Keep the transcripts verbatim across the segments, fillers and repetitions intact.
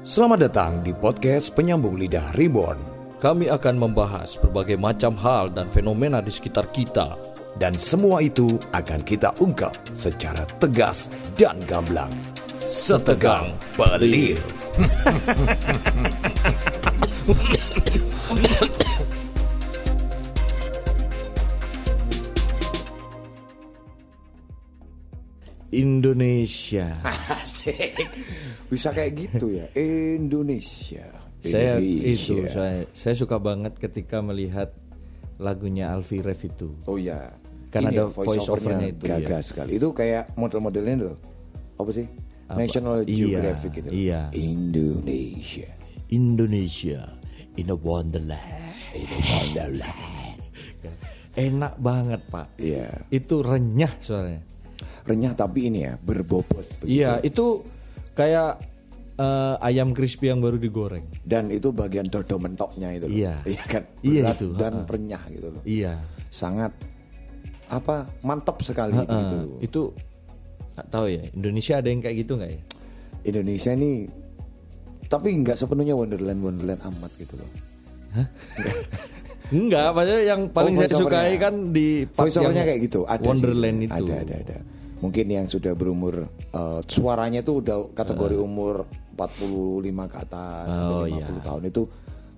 Selamat datang di podcast Penyambung Lidah Reborn. Kami akan membahas berbagai macam hal dan fenomena di sekitar kita. Dan semua itu akan kita ungkap secara tegas dan gamblang. Setegang pelir. Indonesia. Asik. Bisa kayak gitu ya, Indonesia. Saya Indonesia. Itu saya, saya suka banget ketika melihat lagunya Alffy Rev itu. Oh ya. Karena ini ada voice overnya itu Gaga ya. Sekali. Itu kayak model-modelnya loh. Apa sih? Apa? National Geographic iya, gitu. Iya. Indonesia. Indonesia in a wonderland. In a wonderland. Enak banget, Pak. Iya. Itu renyah suaranya. Renyah tapi ini ya berbobot. Begitu. Iya itu kayak uh, ayam crispy yang baru digoreng. Dan itu bagian dodo mentoknya itu. Loh. Iya. Iya kan. Iya itu. Dan ha-ha. Renyah gitu loh. Iya. Sangat apa mantap sekali ha-ha. Gitu. Itu nggak tahu ya. Indonesia ada yang kayak gitu nggak ya? Indonesia ini tapi nggak sepenuhnya wonderland wonderland amat gitu loh. Hah? Enggak. Maksudnya yang paling oh, saya sukai kan di voice overnya kayak gitu. Ada wonderland sih. Itu. Ada ada ada. Mungkin yang sudah berumur uh, suaranya itu udah kategori uh, umur empat puluh lima ke atas oh, sampai lima puluh iya. tahun itu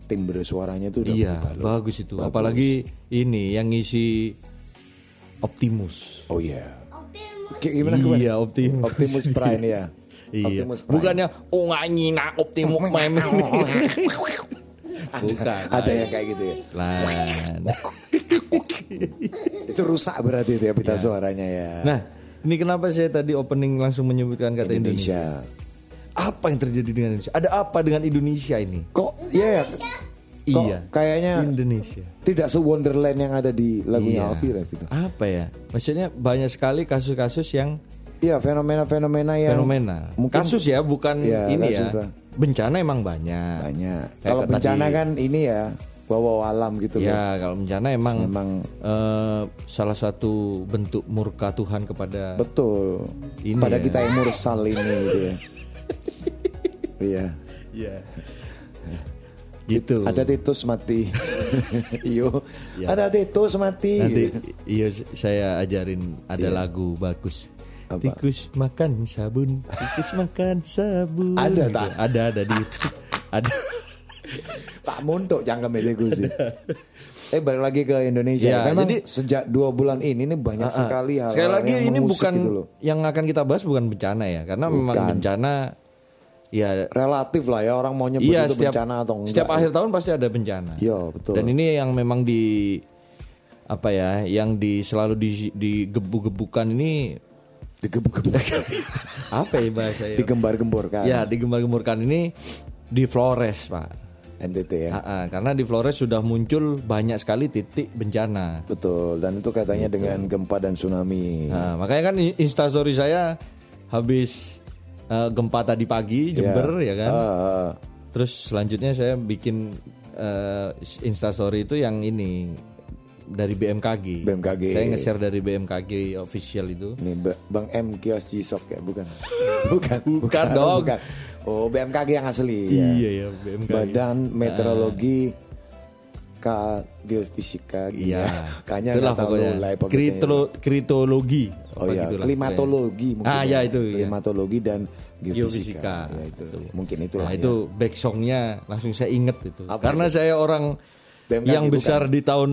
timbre suaranya itu udah iya, bagus itu. Bagus. Apalagi ini yang ngisi Optimus. Oh iya. Gimana kemarin? Iya, Optimus. Optimus Prime ya. Iya. Optimus Prime. Bukannya oh nganyina Optimus Prime. Ada, ada yang kayak gitu ya. Itu rusak berarti itu ya pita ya. Suaranya ya. Nah, ini kenapa saya tadi opening langsung menyebutkan kata Indonesia. Indonesia. Apa yang terjadi dengan Indonesia? Ada apa dengan Indonesia ini? Kok Indonesia? Ya, kok iya. Kayaknya Indonesia. Tidak se-wonderland yang ada di lagunya iya. Alffy Rev itu. Apa ya? Maksudnya banyak sekali kasus-kasus yang iya, fenomena-fenomena yang fenomena. Mungkin, kasus ya, bukan iya, ini ya. Lah. Bencana emang banyak. Banyak. Kalau bencana tadi, kan ini ya. Bawa alam gitu ya, kan? Kalau bencana emang, emang uh, salah satu bentuk murka Tuhan kepada betul ini pada ya. Kita yang mursal ini gitu ya. Iya. Iya. Gitu. Ada titus mati. Iyo. Ya. Ada titus mati. Nanti iyo saya ajarin ada iya. lagu bagus. Apa? Tikus makan sabun, tikus makan sabun. Ada tak? Ada ada di itu. Ada. Tak muntuk jangan melegus sih. Eh balik lagi ke Indonesia. Ya, memang jadi sejak dua bulan ini ini banyak uh, sekali hal-hal. Sekali lagi yang ini bukan gitu yang akan kita bahas bukan bencana ya, karena bukan. Memang bencana ya relatif lah ya orang mau nyebut iya, itu setiap, bencana atau enggak. Setiap ya. Akhir tahun pasti ada bencana. Iya, betul. Dan ini yang memang di apa ya, yang di selalu di digebu-gebukan ini digebu-gebukan. Apa ya bahasa ya? Digembar-gemborkan. Ya, digembar-gemborkan ini di Flores, Pak. N T T ya. A-a, karena di Flores sudah muncul banyak sekali titik bencana. Betul. Dan itu katanya betul. Dengan gempa dan tsunami. Nah, makanya kan instastory saya habis uh, gempa tadi pagi Jember yeah. ya kan. Uh. Terus selanjutnya saya bikin uh, instastory itu yang ini dari B M K G. B M K G. Saya nge-share dari B M K G official itu. Ini Bang M Kios Jisok ya, bukan. bukan, bukan. Bukan dong. Bukan. Oh B M K G yang asli ya. Iya ya B M K G. Badan Meteorologi ah. K Geofisika iya. Kayaknya itulah pokoknya Kritolo, Kritologi oh iya gitulah. Klimatologi mungkin ah, ya, itu, Klimatologi ya. Dan Geofisika, Geofisika. Ya, itu. Itu. Mungkin itulah nah, ya. Itu back songnya langsung saya inget itu. Apa karena itu? Saya orang B M K G yang besar bukan. Di tahun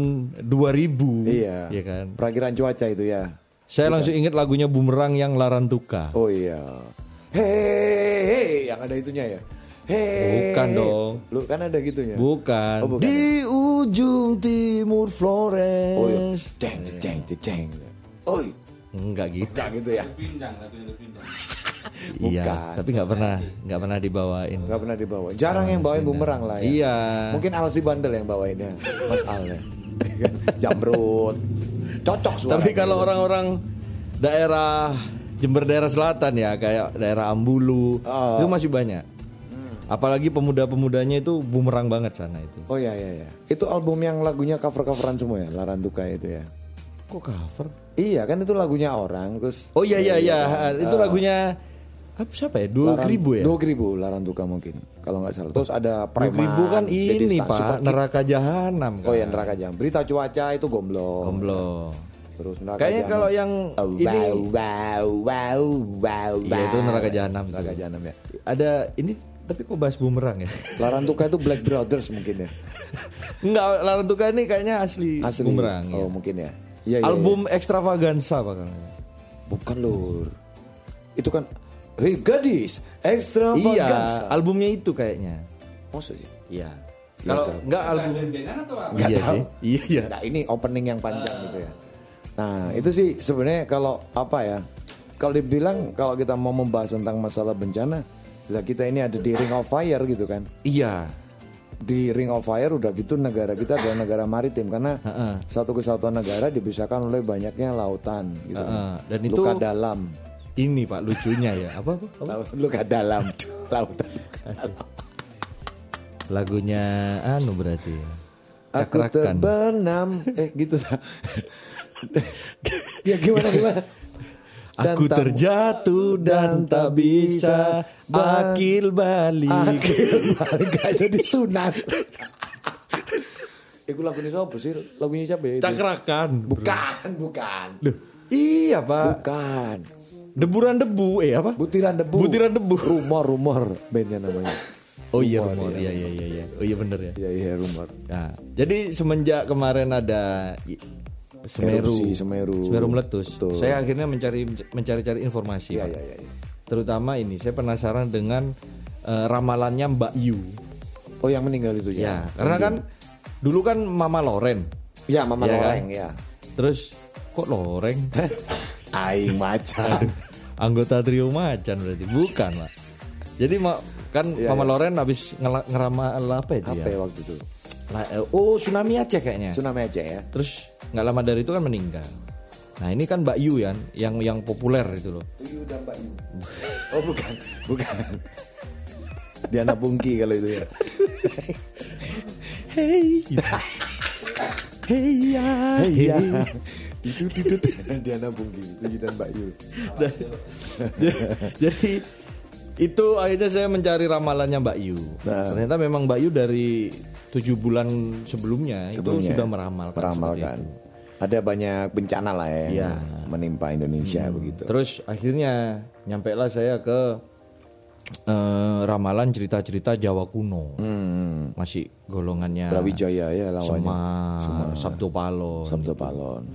dua ribu iya ya kan? Perakiran cuaca itu ya. Saya bukan. Langsung inget lagunya Bumerang yang Larantuka. Oh iya. Hey, hey, yang ada itunya ya. Hey, bukan dong. Lu kan ada gitunya. Bukan. Oh, bukan. Di ujung timur Flores. Oh, iya. Ceng, ceng, ceng. Oi, enggak gitu. Enggak gitu ya. Pindang, pindang. Iya, tapi enggak pernah, enggak pernah dibawain. Enggak pernah dibawa. Jarang oh, yang bawain pindang. Bumerang lah ya. Iya. Mungkin Alsi Bandel yang bawainnya. Mas Al ya. Jamrut. Cocok suaranya. Tapi kalau orang-orang daerah Jember daerah selatan ya kayak daerah Ambulu oh. Itu masih banyak hmm. Apalagi pemuda-pemudanya itu bumerang banget sana itu. Oh iya iya iya. Itu album yang lagunya cover-coveran semua ya Larantuka itu ya. Kok cover? Iya kan itu lagunya orang terus. Oh iya iya iya, iya. Itu lagunya apa siapa ya? dua ribu ya? dua ribu Larantuka mungkin kalau nggak salah. Terus ada Preman. dua ribu kan ini Pak, neraka jahanam kan. Oh ya, neraka jahanam. Berita cuaca itu gomblong. Gomblong. Terus neraka kayaknya jahanam. Kalau yang oh, ini wow wow wow wow. Iya, itu neraka jahanam, neraka jahanam ya. Ada ini tapi kok bahas bumerang ya? Larantuka itu Black Brothers mungkin ya. Enggak, Larantuka ini kayaknya asli, asli. Bumerang. Oh, ya. Mungkin ya. Ya, album ya, ya. Extravaganza Pak. Bukan Lur. Itu kan Hey Gadis, Extravaganza. Iya, albumnya itu kayaknya. Maksudnya? Iya. Kalau ya, enggak album beneran atau apa? Enggak iya tahu. Sih. Iya. Nah, ini opening yang panjang uh. gitu ya. Nah, itu sih sebenarnya kalau apa ya? Kalau dibilang kalau kita mau membahas tentang masalah bencana, lah kita ini ada di Ring of Fire gitu kan. Iya. Di Ring of Fire udah gitu negara kita adalah negara maritim karena uh-uh. satu kesatuan negara dipisahkan oleh banyaknya lautan gitu uh-uh. dan itu luka dalam ini Pak lucunya ya apa, apa, apa? Luka dalam lautan lagunya anu berarti aku Cakrakan. Terbenam eh gitu ya gimana gimana dan aku tak, terjatuh dan tak bisa bakil balik. Akil balik gak jadi sunat. Iku lagunya siapa sih? Lagunya siapa ya? Cakrakan. Bukan, bro. bukan. Duh, iya Pak. Bukan. Deburan debu, eh apa? Butiran debu. Butiran debu. Rumor, rumor bandnya namanya. Oh iya rumor, rumor. Iya iya iya. iya. Oh iya bener ya. Iya iya rumor. Nah, jadi semenjak kemarin ada Semeru. Erupsi, Semeru, Semeru meletus. Betul. Saya akhirnya mencari mencari-cari informasi, ya, ya, ya, ya. Terutama ini saya penasaran dengan uh, ramalannya Mbak Yu. Oh yang meninggal itu ya? Ya karena kan dulu kan Mama Loreng. Ya Mama ya, Loreng kan? Ya. Terus kok Loreng? Aing Macan. Anggota trio Macan berarti bukan lah. Jadi kan ya, Mama ya. Loreng habis ngel- ngeramal apa itu ya? Apa ya waktu itu? Oh tsunami Aceh kayaknya. Tsunami Aceh ya. Terus nggak lama dari itu kan meninggal. Nah ini kan Mbak Yu ya, yang yang populer itu loh. Tuyu dan Mbak Yu. Oh bukan, bukan. Diana Pungki kalau itu ya. Hey, hey ya, hey ya. Itu itu Diana Pungki, Tuyu dan Mbak Yu. Dan, jadi itu akhirnya saya mencari ramalannya Mbak Yu. Nah. Ternyata memang Mbak Yu dari tujuh bulan sebelumnya, sebelumnya itu sudah meramalkan. Meramalkan. Ada banyak bencana lah ya, ya. Menimpa Indonesia hmm. begitu. Terus akhirnya nyampe lah saya ke uh, ramalan cerita-cerita Jawa kuno. Hmm. Masih golongannya Brawijaya ya lawannya. Sama Sabdo Palon. Sabdo Palon.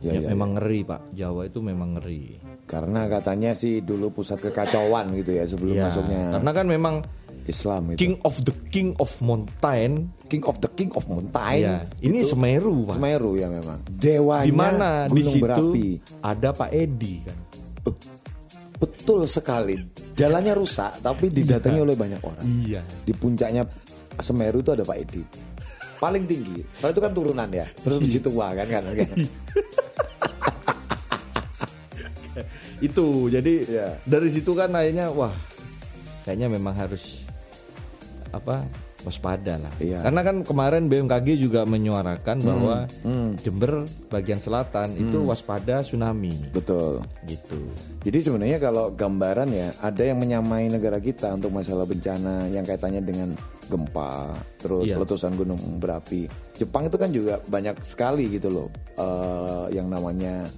Ya, ya, ya memang ya. Ngeri Pak. Jawa itu memang ngeri. Karena katanya sih dulu pusat kekacauan gitu ya sebelum ya, masuknya. Karena kan memang Islam itu. King of the King of Mountain, King of the King of Mountain. Ya, ini gitu. Semeru Pak. Semeru ya memang. Dewanya dimana di situ berapi. Ada Pak Edi kan. Uh, betul sekali. Jalannya rusak tapi didatangi oleh banyak orang. Iya. Di puncaknya Semeru itu ada Pak Edi. Paling tinggi. Soalnya itu kan turunan ya. Terus di situ wah kan kan. Itu jadi ya. Dari situ kan akhirnya wah kayaknya memang harus apa waspada lah ya. Karena kan kemarin B M K G juga menyuarakan hmm. bahwa hmm. Jember bagian selatan hmm. itu waspada tsunami betul gitu. Jadi sebenarnya kalau gambaran ya ada yang menyamai negara kita untuk masalah bencana yang kaitannya dengan gempa terus ya. Letusan gunung berapi. Jepang itu kan juga banyak sekali gitu loh uh, yang namanya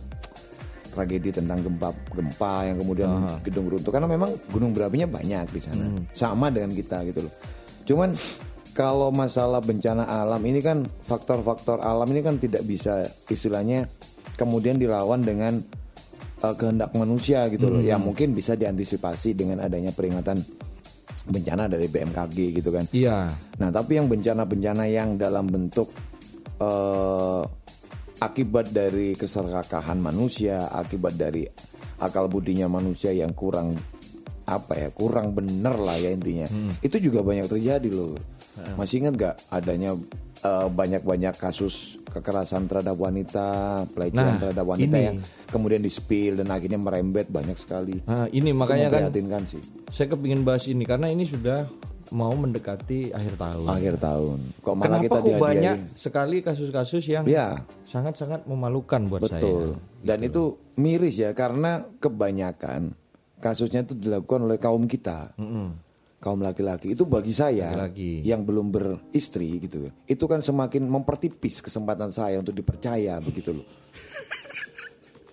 tragedi tentang gempa-gempa yang kemudian uh-huh. gedung runtuh karena memang gunung berapinya banyak di sana hmm. sama dengan kita gitu loh. Cuman kalau masalah bencana alam ini kan faktor-faktor alam ini kan tidak bisa istilahnya kemudian dilawan dengan uh, kehendak manusia gitu hmm. loh. Ya mungkin bisa diantisipasi dengan adanya peringatan bencana dari B M K G gitu kan. Iya. Nah tapi yang bencana-bencana yang dalam bentuk uh, akibat dari keserakahan manusia, akibat dari akal budinya manusia yang kurang apa ya, kurang bener lah ya intinya. Hmm. Itu juga banyak terjadi loh. Hmm. Masih ingat gak adanya uh, banyak-banyak kasus kekerasan terhadap wanita, pelecehan nah, terhadap wanita ini. Yang kemudian di-spill dan akhirnya merembet banyak sekali. Nah, ini itu makanya kan sih. Saya kepingin bahas ini karena ini sudah mau mendekati akhir tahun. Akhir tahun. Kok malah kenapa kita kok banyak sekali kasus-kasus yang ya. Sangat-sangat memalukan buat betul. Saya. Betul. Dan gitu. Itu miris ya karena kebanyakan kasusnya itu dilakukan oleh kaum kita, mm-hmm. kaum laki-laki. Itu bagi saya laki-laki yang belum beristri gitu, itu kan semakin mempertipis kesempatan saya untuk dipercaya begitu loh.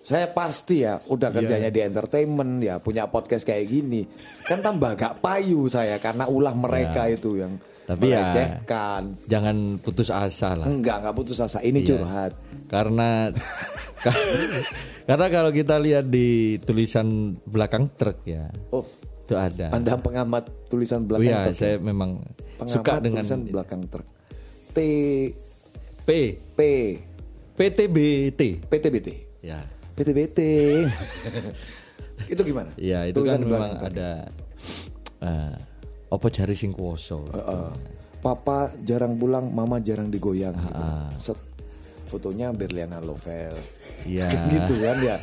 Saya pasti ya udah kerjanya yeah. di entertainment ya, punya podcast kayak gini, kan tambah gak payu saya karena ulah mereka yeah. itu yang tapi melecehkan. Ya jangan putus asa lah. Enggak, gak putus asa. Ini yeah. curhat. Karena karena kalau kita lihat di tulisan belakang truk ya. Oh, itu ada. Anda pengamat tulisan belakang yeah, truk. Iya, saya ya? memang pengamat suka dengan tulisan belakang truk. T P P P T B T P T B T. Ya. P T B T itu gimana? Iya itu tulisan kan memang belakang ada uh, apa jari sing kuoso uh, uh. Papa jarang pulang, mama jarang digoyang uh, gitu. uh. Set, fotonya Berliana Lovell yeah. gitu kan ya,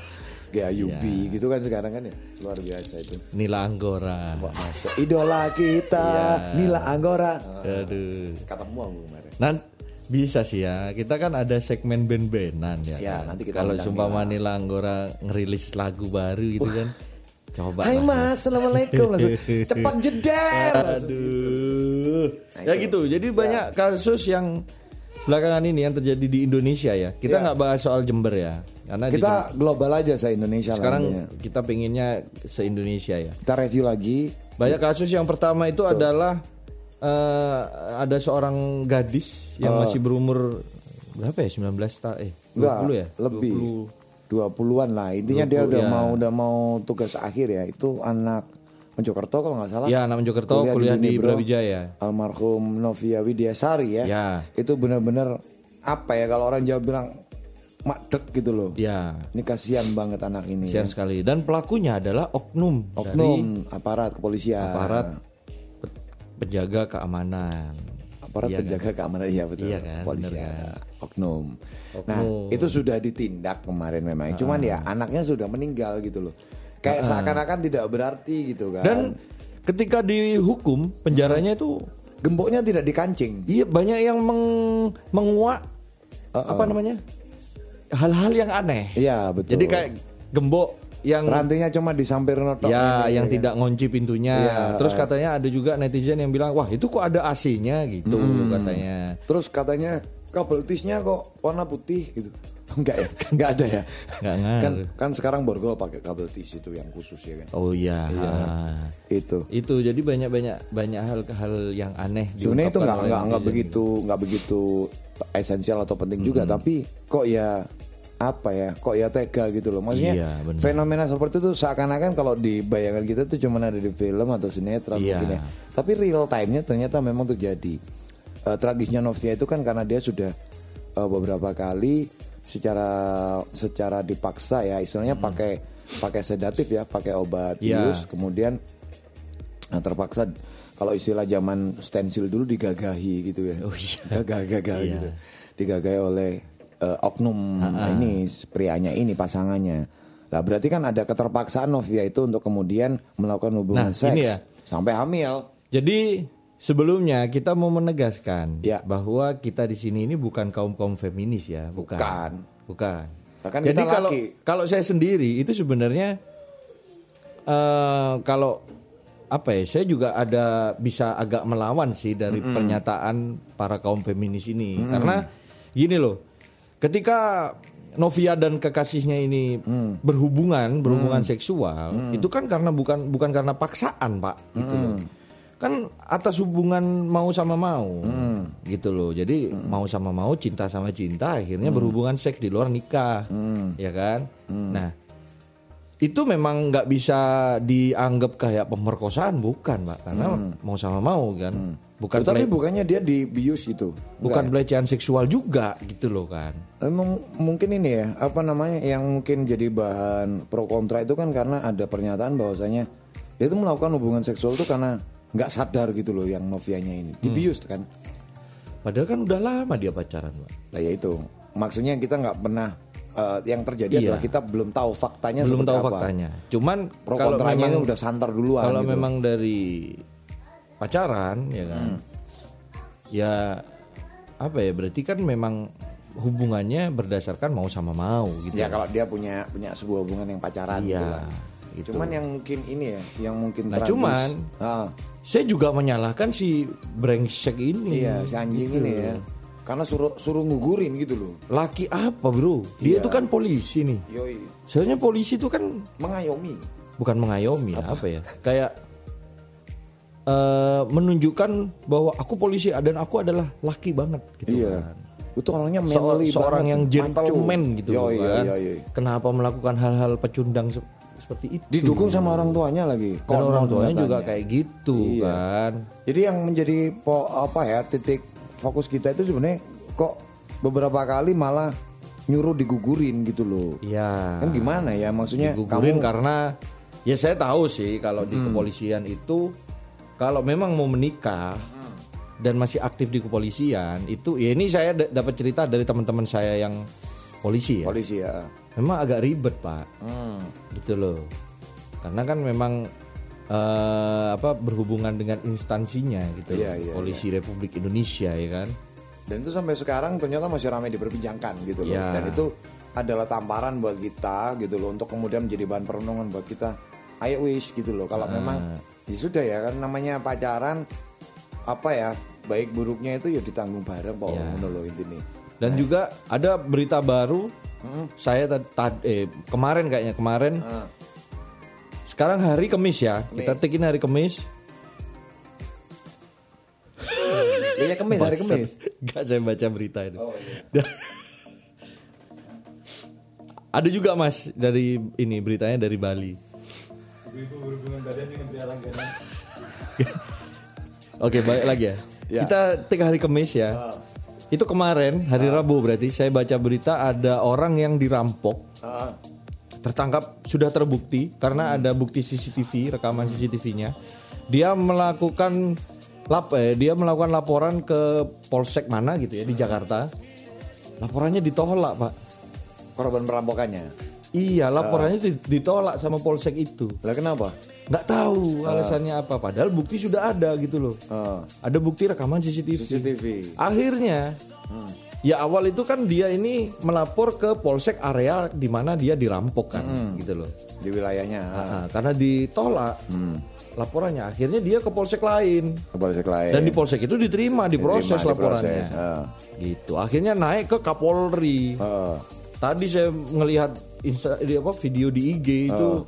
Gaya Yubi yeah. gitu kan sekarang kan ya. Luar biasa itu Nila Anggora. Masa, idola kita yeah. Nila Anggora uh. Aduh, ketemu aku kemarin. Nanti bisa sih ya, kita kan ada segmen band-bandan ya, ya kan? Nanti kita kalau sumpah Manila Anggora ngerilis lagu baru gitu uh. kan, coba Hai mas, assalamualaikum langsung cepat jeder. Aduh, nah, ya gitu. Jadi ya. banyak kasus yang belakangan ini yang terjadi di Indonesia ya. Kita nggak ya. bahas soal Jember ya, karena kita di global aja se Indonesia. Sekarang lainnya. Kita pengennya se Indonesia ya. Kita review lagi. Banyak kasus yang pertama itu Tuh. adalah Uh, ada seorang gadis yang uh, masih berumur berapa ya, sembilan belas ta- eh dua puluh enggak, ya? Lebih dua puluhan lah. Intinya dua puluh, dia udah ya. mau udah mau tugas akhir ya. Itu anak Mojokerto kalau enggak salah. Ya, anak Mojokerto kuliah, kuliah di, di Brawijaya. Almarhum Novia Widyasari ya. ya. Itu benar-benar apa ya kalau orang Jawa bilang madek gitu loh. Ya. Ini kasihan banget anak ini. Kasihan ya. sekali. Dan pelakunya adalah oknum, oknum dari aparat kepolisian. Aparat penjaga keamanan, aparat iya penjaga kan? keamanan, iya betul, iya kan? Polisi, kan? oknum. oknum. Nah itu sudah ditindak kemarin memang, uh-uh. cuman ya anaknya sudah meninggal gitu loh, kayak uh-uh. seakan-akan tidak berarti gitu kan. Dan ketika dihukum penjaranya itu uh-huh. gemboknya tidak dikancing. Iya banyak yang meng- menguak uh-uh. apa namanya hal-hal yang aneh. Iya betul. Jadi kayak gembok yang rantingnya cuma disamperin otak ya, yang ya, tidak kan? ngunci pintunya. Ya, terus katanya ada juga netizen yang bilang, "Wah, itu kok ada A C-nya gitu," hmm. katanya. Terus katanya kabel tisnya kok warna putih gitu. Enggak ya? Enggak ada ya? Enggak kan, kan sekarang borgol pakai kabel tis itu yang khusus ya kan. Oh iya. Ya, itu. Itu jadi banyak-banyak banyak hal-hal yang aneh. Sebenarnya itu enggak enggak enggak begitu, enggak begitu esensial atau penting hmm. juga, tapi kok ya apa ya, kok ya tega gitu loh. Maksudnya iya, fenomena seperti itu seakan-akan kalau di bayangan kita tuh cuma ada di film atau sinetron iya. mungkin ya. Tapi real time-nya ternyata memang terjadi. uh, Tragisnya Novia itu kan karena dia sudah uh, beberapa kali secara secara dipaksa ya, istilahnya hmm. pakai pakai sedatif ya, pakai obat bius yeah. kemudian nah, terpaksa kalau istilah zaman stensil dulu digagahi gitu ya. Oh, iya. Gagah-gagah iya. gitu. Digagahi oleh Uh, oknum uh-uh. ini, prianya ini, pasangannya. Lah berarti kan ada keterpaksaan Novia itu untuk kemudian melakukan hubungan nah, seks ini ya. sampai hamil. Jadi sebelumnya kita mau menegaskan ya. bahwa kita di sini ini bukan kaum-kaum feminis ya, bukan. Bukan. bukan. Bahkan jadi kita kalau laki. kalau saya sendiri itu sebenarnya uh, kalau apa ya, saya juga ada bisa agak melawan sih dari mm-hmm. pernyataan para kaum feminis ini. Mm-hmm. Karena gini loh, ketika Novia dan kekasihnya ini hmm. berhubungan, berhubungan hmm. seksual, hmm. itu kan karena bukan bukan karena paksaan, Pak, gitu hmm. loh. Kan atas hubungan mau sama mau. Hmm. Gitu loh. Jadi hmm. mau sama mau, cinta sama cinta, akhirnya hmm. berhubungan seks di luar nikah. Hmm. Ya kan? Hmm. Nah, itu memang enggak bisa dianggap kayak pemerkosaan, bukan, Pak, karena hmm. mau sama mau kan. Hmm. Bukan Tetapi ble- bukannya dia dibius gitu. Bukan pelecehan seksual juga gitu loh kan. Emang mungkin ini ya, apa namanya, yang mungkin jadi bahan pro kontra itu kan karena ada pernyataan bahwasanya dia itu melakukan hubungan seksual itu karena gak sadar gitu loh yang Novianya ini dibius hmm. kan. Padahal kan udah lama dia pacaran, Pak. Nah ya itu, maksudnya kita gak pernah Uh, yang terjadi iya. adalah kita belum tahu faktanya belum seperti tahu apa. faktanya. Cuman pro kontranya memang, udah santer duluan. Kalau gitu. memang dari pacaran ya kan, hmm. ya apa ya, berarti kan memang hubungannya berdasarkan mau sama mau gitu. Ya kalau dia punya punya sebuah hubungan yang pacaran iya, gitu lah. gitu. Cuman yang mungkin ini ya, yang mungkin nah, tragis. Cuman ah. saya juga menyalahkan si brengsek ini. Iya, si anjing gitu. Ini ya. Karena suruh suruh ngugurin gitu loh. Laki apa, Bro? Dia itu iya. kan polisi nih. Yoi. Sebenarnya polisi itu kan mengayomi. Bukan mengayomi, apa, apa ya? Kayak uh, menunjukkan bahwa aku polisi dan aku adalah laki banget gitu iya. kan. Itu orangnya manly, Se- seorang yang gentleman gitu yo, yo, kan. Yo, yo, yo. Kenapa melakukan hal-hal pecundang se- seperti itu? Didukung sama orang tuanya lagi. Kalau orang tuanya juga kayak gitu iya. kan. Jadi yang menjadi po- apa ya titik fokus kita itu sebenarnya kok beberapa kali malah nyuruh digugurin gitu loh. Iya. Kan gimana ya maksudnya? Digugurin kamu... karena ya saya tahu sih kalau hmm. di kepolisian itu kalau memang mau menikah dan masih aktif di kepolisian itu ya, ini saya d- dapat cerita dari teman-teman saya yang polisi ya. Polisi ya. Memang agak ribet, Pak. Hmm. Gitu loh. Karena kan memang uh, apa berhubungan dengan instansinya gitu. Yeah, yeah, polisi yeah. Republik Indonesia ya kan. Dan itu sampai sekarang ternyata masih ramai diperbincangkan gitu loh. Yeah. Dan itu adalah tamparan buat kita gitu loh untuk kemudian menjadi bahan perenungan buat kita. Ayo wis gitu loh. Kalau nah. memang ya sudah ya kan namanya pacaran apa ya, baik buruknya itu ya ditanggung bareng Pak ya. Menolo ini. Dan nah. juga ada berita baru hmm. saya tad, tad, eh, kemarin kayaknya kemarin hmm. sekarang hari Kamis ya Kemis. Kita tikin hari Kamis iya Kamis hari Kamis nggak saya baca berita itu oh, iya. Ada juga Mas dari ini beritanya dari Bali ibu-ibu berhubungan badan dengan pria langganan. Oke, balik lagi ya. ya. Kita tiga hari Kamis ya. Uh. Itu kemarin hari uh. Rabu berarti saya baca berita ada orang yang dirampok. Uh. Tertangkap sudah terbukti karena hmm. ada bukti C C T V, rekaman hmm. C C T V-nya. Dia melakukan lap eh, dia melakukan laporan ke polsek mana gitu ya di Jakarta. Laporannya ditolak, Pak. Korban perampokannya. Iya, laporannya uh. ditolak sama polsek itu. Lah kenapa? Gak tahu uh. alasannya apa. Padahal bukti sudah ada gitu loh. Uh. Ada bukti rekaman C C T V. C C T V. Akhirnya, hmm. ya awal itu kan dia ini melapor ke polsek area di mana dia dirampok kan, hmm. gitu loh. Di wilayahnya. Uh. Uh, karena ditolak hmm. laporannya, akhirnya dia ke polsek lain. Ke polsek lain. Dan di polsek itu diterima, diproses diterima, laporannya. Diproses. Uh. Gitu. Akhirnya naik ke Kapolri. Uh. Tadi saya melihat Insta, di apa video di I G itu uh.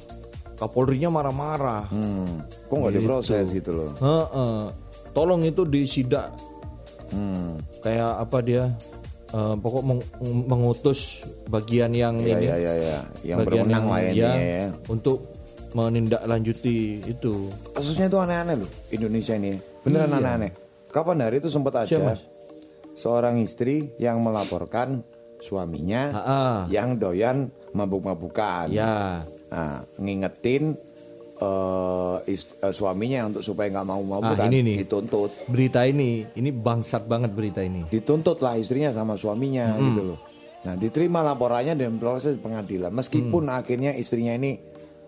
Kapolrinya marah-marah. Hmm. Kok nggak gitu. Diproses gitu loh. Heeh. Tolong itu disidak. Hmm. Kayak apa dia? Uh, pokok meng- mengutus bagian yang ya, ini. Iya iya iya. Yang berwenang lainnya ya. Untuk menindaklanjuti itu. Kasusnya itu aneh-aneh loh Indonesia ini. Beneran iya. aneh-aneh. Kapan hari itu sempat ada Siapa? seorang istri yang melaporkan suaminya Ha-ha. yang doyan mabuk-mabukan, ya. Nah, ngingetin uh, ist- uh, suaminya untuk supaya nggak mau mabukan, ah, dituntut. Berita ini, ini bangsat banget berita ini. Dituntut lah istrinya sama suaminya hmm. gitu loh. Nah, diterima laporannya dan proses pengadilan. Meskipun hmm. akhirnya istrinya ini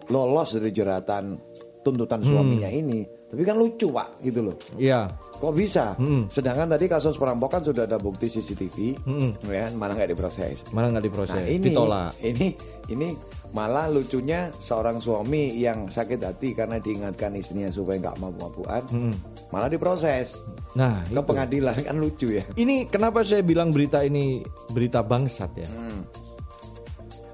lolos dari jeratan tuntutan hmm. suaminya ini, tapi kan lucu Pak gitu loh. Iya. Kok bisa? Hmm. Sedangkan tadi kasus perampokan sudah ada bukti C C T V, hmm. ya, malah nggak diproses. Malah nggak diproses. Nah, ini, ditolak. Ini, ini malah lucunya seorang suami yang sakit hati karena diingatkan istrinya supaya nggak mabuk-mabukan, hmm. malah diproses. Nah, ke itu. Pengadilan kan lucu ya. Ini kenapa saya bilang berita ini berita bangsat ya? Hmm.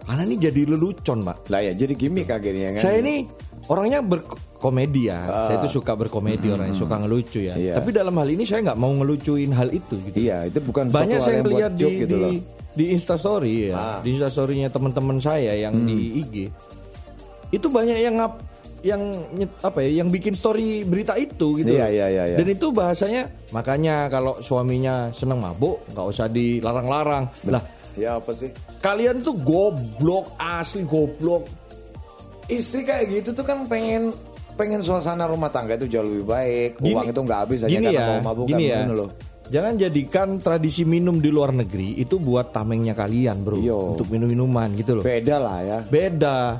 Karena ini jadi lelucon, Pak. Lah ya, jadi gimmick akhirnya kan. Saya ini orangnya ber komedi ya, uh, saya itu suka berkomedi, orang yang suka ngelucu ya. Iya. Tapi dalam hal ini saya nggak mau ngelucuin hal itu. Gitu. Iya, itu bukan banyak saya lihat di, gitu di di Instastory ya, ah. di Instastorynya teman-teman saya yang hmm. di I G itu banyak yang ngap, yang apa ya, yang bikin story berita itu gitu. Iya, iya, iya, iya. Dan itu bahasanya makanya kalau suaminya seneng mabuk nggak usah dilarang-larang. Betul. Lah, ya apa sih? Kalian tuh goblok, asli goblok. Istri kayak gitu tuh kan pengen pengen suasana rumah tangga itu jauh lebih baik. Gini, uang itu nggak habis hanya karena ya, mau mabukan ya. Loh. Jangan jadikan tradisi minum di luar negeri itu buat tamengnya kalian, Bro. Yo. Untuk minum-minuman gitu loh. Beda lah ya. Beda.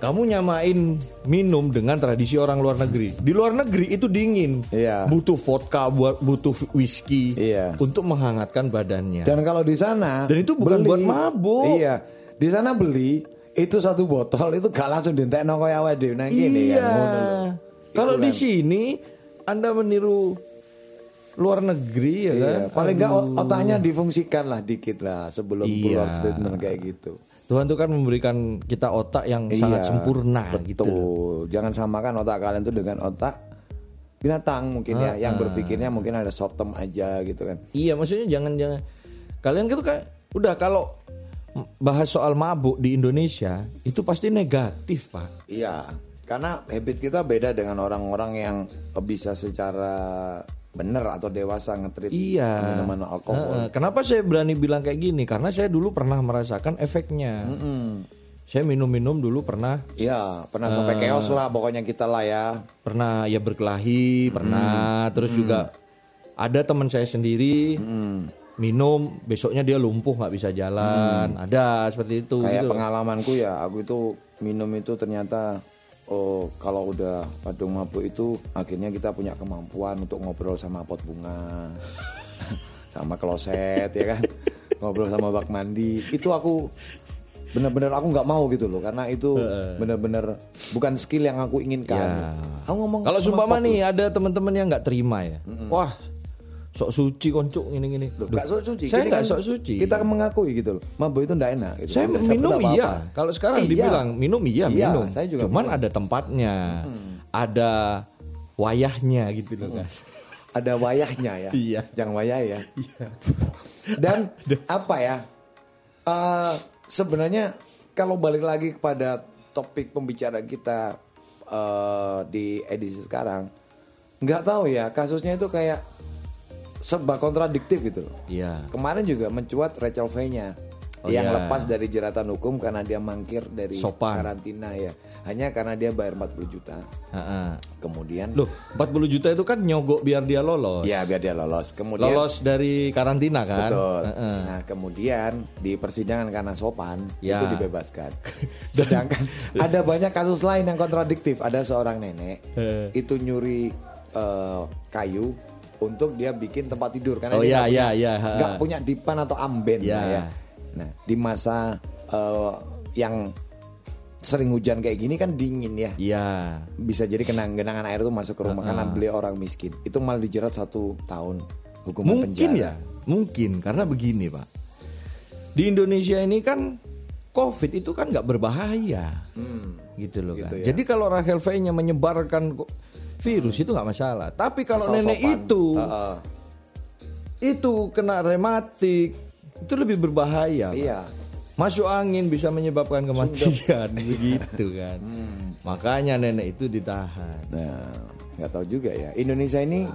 Kamu nyamain minum dengan tradisi orang luar negeri. Di luar negeri itu dingin. Iya. Butuh vodka, butuh whisky iya. untuk menghangatkan badannya. Dan kalau di sana, dan itu bukan beli. Buat mabuk. Iya. Di sana beli itu satu botol itu gak langsung dientekno koyo awake dhewe nang kene kan ngono lho. Kalau di sini Anda meniru luar negeri ya iya, kan. Paling enggak otaknya difungsikan lah dikit lah sebelum keluar iya. statement kayak gitu. Tuhan tuh kan memberikan kita otak yang iya, sangat sempurna betul. Gitu. Jangan samakan otak kalian tuh dengan otak binatang mungkin ah, ya yang ah. berpikirnya mungkin ada short term aja gitu kan. Iya, maksudnya jangan-jangan kalian gitu kan udah kalau bahas soal mabuk di Indonesia itu pasti negatif, Pak. Iya. Karena habit kita beda dengan orang-orang yang bisa secara benar atau dewasa ngetreat iya. minuman alkohol. Kenapa saya berani bilang kayak gini? Karena saya dulu pernah merasakan efeknya. Mm-mm. Saya minum-minum dulu pernah. Iya, pernah uh, sampai chaos lah pokoknya kita lah ya. Pernah ya berkelahi, mm-mm. pernah. Terus mm-mm. juga ada teman saya sendiri. Mm-mm. Minum besoknya dia lumpuh nggak bisa jalan hmm. ada seperti itu kayak gitu. Pengalamanku ya aku itu minum itu ternyata oh kalau udah padung mabuk itu akhirnya kita punya kemampuan untuk ngobrol sama pot bunga sama kloset ya kan ngobrol sama bak mandi itu aku benar-benar aku nggak mau gitu loh karena itu uh. benar-benar bukan skill yang aku inginkan ya. Aku ngomong kalau sumpama nih tuh. Ada teman-teman yang nggak terima ya mm-mm. wah sok suci koncuk gini-gini. Enggak sok suci. Saya enggak kan sok suci. Kita mengakui gitu loh. Mabuk itu enggak enak gitu. Saya Tidak minum iya. Kalau sekarang eh, dibilang iya. minum iya, iya minum. Saya juga cuman minum. Ada tempatnya. Hmm. Ada wayahnya gitu loh, Guys. Hmm. Ada wayahnya ya. Iya. Jangan wayah ya. Iya. Dan apa ya? Uh, sebenarnya kalau balik lagi kepada topik pembicaraan kita uh, di edisi sekarang, enggak tahu ya, kasusnya itu kayak serba kontradiktif gitu loh. Iya. Kemarin juga mencuat Rachel Vennya oh, yang iya. lepas dari jeratan hukum karena dia mangkir dari Sopan. Karantina ya. Hanya karena dia bayar empat puluh juta. Uh-uh. Kemudian loh, empat puluh juta itu kan nyogok biar dia lolos. Iya, biar dia lolos. Kemudian lolos dari karantina kan? Betul. Uh-uh. Nah, kemudian di persidangan karena sopan ya. Itu dibebaskan. Sedangkan ada banyak kasus lain yang kontradiktif. Ada seorang nenek uh. itu nyuri uh, kayu untuk dia bikin tempat tidur karena oh, dia ya, nggak ya, punya dipan atau amben ya. Nah, ya. Nah di masa uh, yang sering hujan kayak gini kan dingin ya, ya. Bisa jadi genangan air itu masuk ke rumah uh-uh. karena beli orang miskin itu malah dijerat satu tahun hukuman mungkin penjara. Ya mungkin karena begini Pak di Indonesia ini kan COVID itu kan nggak berbahaya hmm. gitu loh gitu kan ya. Jadi kalau Rachel Vennya menyebarkan virus itu nggak masalah, tapi kalau asal nenek sopan. Itu uh-uh. itu kena rematik itu lebih berbahaya. Iya. Masuk angin bisa menyebabkan kematian, begitu kan. Hmm. Makanya nenek itu ditahan. Nah, nggak tahu juga ya. Indonesia ini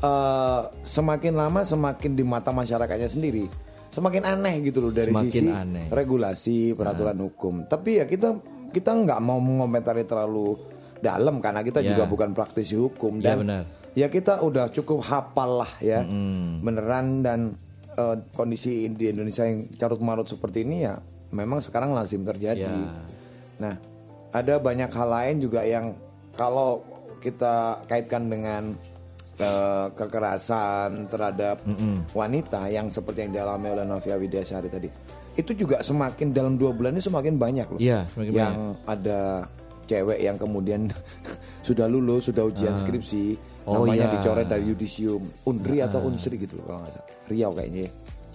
uh, semakin lama semakin di mata masyarakatnya sendiri semakin aneh gitu loh dari semakin sisi aneh. Regulasi peraturan nah. hukum. Tapi ya kita kita nggak mau mengomentari terlalu dalam karena kita ya. Juga bukan praktisi hukum dan ya, benar. Ya kita udah cukup hafal lah ya mm-hmm. beneran dan uh, kondisi di Indonesia yang carut marut seperti ini ya memang sekarang lazim terjadi ya. Nah ada banyak hal lain juga yang kalau kita kaitkan dengan uh, kekerasan terhadap mm-hmm. wanita yang seperti yang dialami oleh Novia Widyasari tadi itu juga semakin dalam dua bulan ini semakin banyak loh ya, semakin yang banyak. Ada cewek yang kemudian sudah lulus, sudah ujian ah. skripsi, oh, namanya iya. dicoret dari yudisium, Undri ah. atau Unsri gitu loh kalau nggak salah, Riau kayaknya,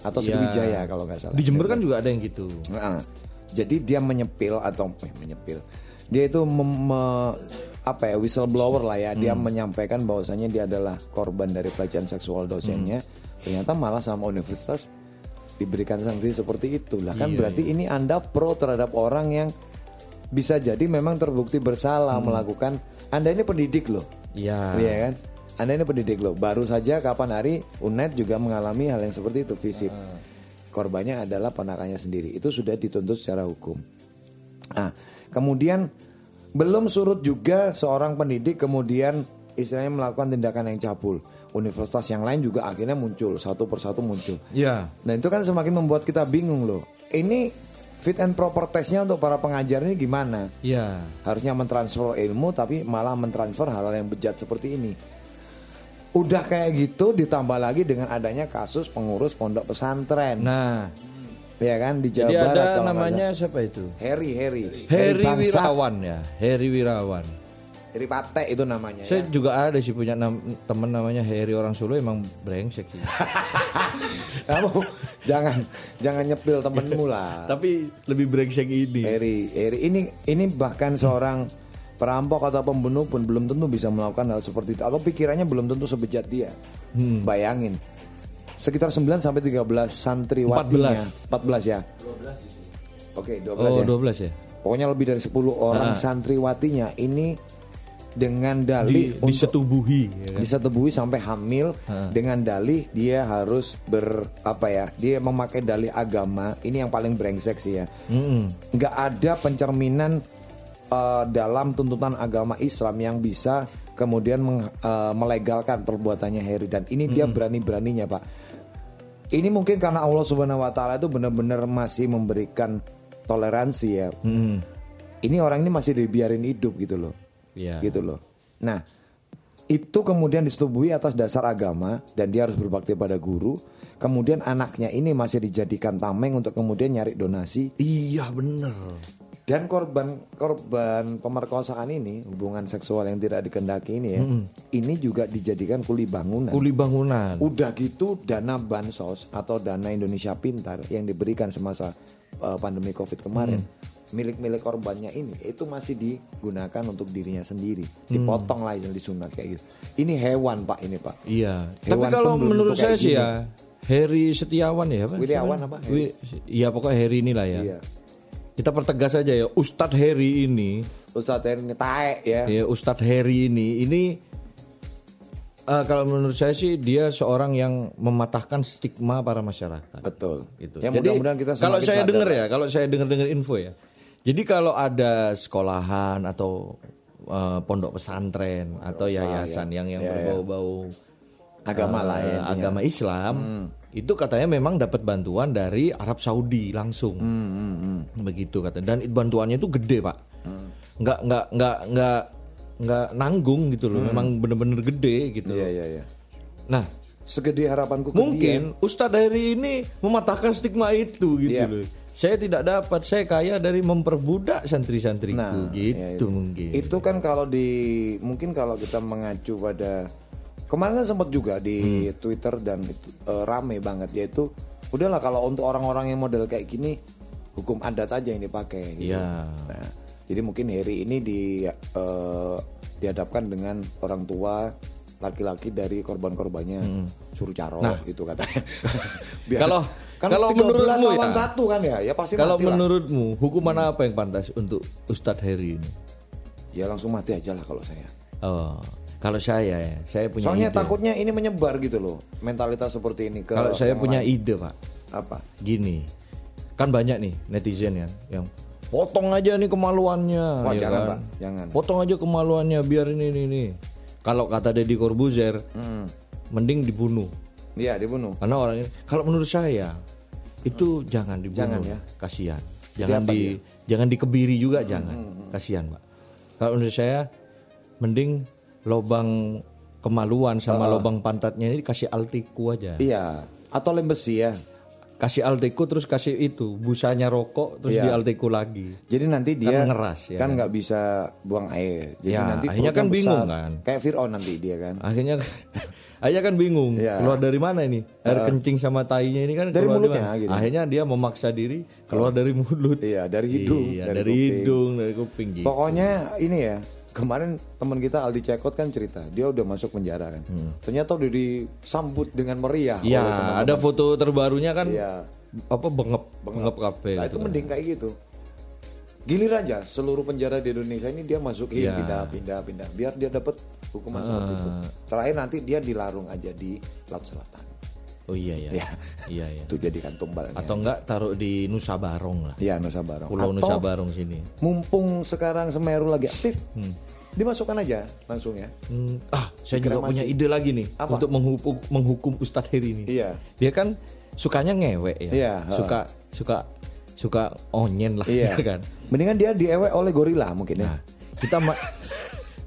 atau Sriwijaya kalau nggak salah. Di Jember kan juga ada yang gitu. Nah, jadi dia menyepil atau eh, menyepil, dia itu mem, me, apa ya whistleblower lah ya, dia hmm. menyampaikan bahwasannya dia adalah korban dari pelecehan seksual dosennya, hmm. ternyata malah sama universitas diberikan sanksi seperti itu lah kan iya, berarti iya. ini Anda pro terhadap orang yang bisa jadi memang terbukti bersalah hmm. melakukan. Anda ini pendidik loh. Iya. Iya kan? Anda ini pendidik loh. Baru saja kapan hari U N E D juga mengalami hal yang seperti itu visip. Hmm. Korbannya adalah ponakannya sendiri. Itu sudah dituntut secara hukum. Nah, kemudian belum surut juga seorang pendidik kemudian istilahnya melakukan tindakan yang cabul. Universitas yang lain juga akhirnya muncul satu persatu muncul. Iya. Nah, itu kan semakin membuat kita bingung loh. Ini fit and proper testnya untuk para pengajar ini gimana? Ya. Harusnya mentransfer ilmu tapi malah mentransfer hal-hal yang bejat seperti ini. Udah kayak gitu ditambah lagi dengan adanya kasus pengurus pondok pesantren. Nah, ya kan, di Jawa Jadi Barat. Jadi ada namanya kan. Siapa itu? Herry, Herry. Herry Wirawan ya, Herry Wirawan. Herry Pate itu namanya. Saya ya? juga ada sih punya nam- teman namanya Herry, orang Solo, emang brengsek sih. Kamu jangan jangan nyepil temenmu lah. Tapi lebih brengsek ini. Herry, Herry ini ini bahkan seorang perampok atau pembunuh pun belum tentu bisa melakukan hal seperti itu, atau pikirannya belum tentu sebejat dia. Hmm. Bayangin. Sekitar sembilan sampai tiga belas santriwatinya. empat belas ya. dua belas di sini. Oke, dua belas oh, ya. Oh, dua belas ya. Pokoknya lebih dari sepuluh orang ah. santriwatinya ini dengan dalih di, disetubuhi ya kan? Disetubuhi sampai hamil ha. dengan dalih dia harus ber apa ya? Dia memakai dalih agama. Ini yang paling brengsek sih ya. Mm-hmm. Nggak ada pencerminan uh, dalam tuntutan agama Islam yang bisa kemudian meng, uh, melegalkan perbuatannya Herry, dan ini mm-hmm. dia berani-beraninya, Pak. Ini mungkin karena Allah Subhanahu wa taala itu benar-benar masih memberikan toleransi ya. Mm-hmm. Ini orang ini masih dibiarin hidup gitu loh. Yeah. Gitu loh. Nah, itu kemudian disetubuhi atas dasar agama dan dia harus berbakti pada guru. Kemudian anaknya ini masih dijadikan tameng untuk kemudian nyari donasi. Iya, bener. Dan korban-korban pemerkosaan ini, hubungan seksual yang tidak dikehendaki ini ya, mm-hmm. ini juga dijadikan kuli bangunan. Kuli bangunan. Udah gitu dana bansos atau dana Indonesia Pintar yang diberikan semasa uh, pandemi Covid kemarin. Mm. Milik-milik korbannya ini itu masih digunakan untuk dirinya sendiri, dipotong hmm. lah, yang disunat kayak gitu. Ini hewan Pak, ini Pak. Iya. Hewan. Tapi kalau menurut saya sih ya, Herry Setiawan ya, Pak. Wirawan apa? Herry. Iya, pokoknya Herry inilah ya. Iya. Kita pertegas aja ya, Ustadz Herry ini. Ustadz Herry ini taek ya. Iya, Ustadz Herry ini, ini uh, kalau menurut saya sih dia seorang yang mematahkan stigma para masyarakat. Betul. Itu. Ya, jadi mudah-mudahan kita kalau saya sadar. dengar ya, kalau saya dengar-dengar info ya. Jadi kalau ada sekolahan atau uh, pondok pesantren pondok atau yayasan ya. yang yang ya, berbau-bau agama uh, lain, ya. agama Islam, hmm. itu katanya memang dapat bantuan dari Arab Saudi langsung, hmm, hmm, hmm. begitu katanya. Dan bantuannya itu gede Pak, hmm. nggak nggak nggak nggak nggak nanggung gitu loh, hmm. memang benar-benar gede gitu. Ya, ya, ya. Nah, segede harapanku mungkin ke Ustadz Herry ini mematahkan stigma itu gitu ya. loh. Saya tidak dapat, saya kaya dari memperbudak santri-santriku nah, gitu ya, mungkin. Itu kan kalau di mungkin kalau kita mengacu pada kemarin kan sempat juga di hmm. Twitter dan itu, e, rame banget, yaitu udahlah kalau untuk orang-orang yang model kayak gini hukum adat aja yang dipakai gitu. Ya. Nah, jadi mungkin Herry ini di e, dihadapkan dengan orang tua laki-laki dari korban-korbannya, hmm. suruh caro nah. gitu katanya. Kalau kan kalau menurutmu ya, satu kan ya, ya pasti kalau menurutmu hukuman hmm. apa yang pantas untuk Ustadz Herry ini? Ya langsung mati aja lah kalau saya. Oh, kalau saya ya, saya punya. Soalnya ide. Takutnya ini menyebar gitu loh, mentalitas seperti ini. Kalau saya punya lain. ide Pak, apa? Gini, kan banyak nih netizen ya, yang potong aja nih kemaluannya. Wah, ya jangan kan? Pak, jangan. Potong aja kemaluannya biar ini ini ini. Kalau kata Deddy Corbuzier, hmm. mending dibunuh. Iya, dibunuh. Karena orangnya kalau menurut saya itu hmm. jangan dibunuh. Jangan ya. Kasihan. Jangan Diapan di dia? jangan dikebiri juga hmm. jangan. Kasihan, Pak. Kalau menurut saya mending lobang kemaluan sama uh. lobang pantatnya ini dikasih altiku aja. Iya, atau lem besi ya. Kasih altiku terus kasih itu busanya rokok terus iya. di altiku lagi. Jadi nanti dia kan ngeras ya. Kan nggak bisa buang air. Jadi ya, nanti akhirnya kan bingung besar, kan. Kayak Fir'aun nanti dia kan. Akhirnya akhirnya kan bingung. Ya. Keluar dari mana ini? Air uh, kencing sama tainya ini kan dari mulutnya. Gitu. Akhirnya dia memaksa diri keluar dari mulut. Iya, dari hidung, iya, dari, dari hidung, dari kuping gitu. Pokoknya ini ya. Kemarin teman kita Aldi Cekot kan cerita, dia udah masuk penjara kan. Hmm. Ternyata udah disambut dengan meriah. Iya, ada foto terbarunya kan. Iya. Apa bengep, bengep kape. Nah, itu mending kayak gitu. Gilir aja seluruh penjara di Indonesia ini dia masukin ya. pindah-pindah pindah biar dia dapat hukuman uh. seperti itu. Terakhir nanti dia dilarung aja di Laut Selatan. Oh iya ya. Ya. Iya ya. Itu jadikan tumbal. Atau enggak taruh di Nusa Barong lah. Iya, Nusa Barong. Pulau Nusa Barong sini. Mumpung sekarang Semeru lagi aktif. Hmm. Dimasukkan aja langsung ya. Hmm. Ah, saya juga masih punya ide lagi nih. Apa? Untuk menghukum menghukum Ustadz Herry ini. Iya. Dia kan sukanya ngewek ya. Iya, suka suka suka onyen lah iya. kan. Mendingan dia diewek oleh gorila mungkin ya. Nah, kita ma-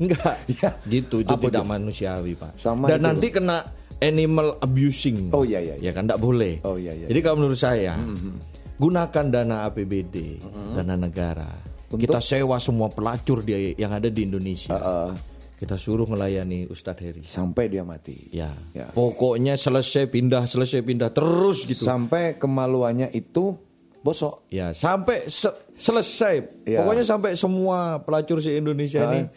enggak ya. gitu, itu tidak manusiawi, Pak. Sama Dan nanti loh. kena animal abusing. Oh iya iya. Ya kan enggak boleh. Oh iya iya. Jadi kalau menurut saya, mm-hmm. gunakan dana A P B D, mm-hmm. dana negara. Untuk? Kita sewa semua pelacur dia yang ada di Indonesia. Uh, uh. Kita suruh melayani Ustadz Herry sampai dia mati. Ya. ya. Pokoknya selesai pindah, selesai pindah terus gitu. Sampai kemaluannya itu bosok. Ya, sampai se- selesai. Ya. Pokoknya sampai semua pelacur si Indonesia uh. ini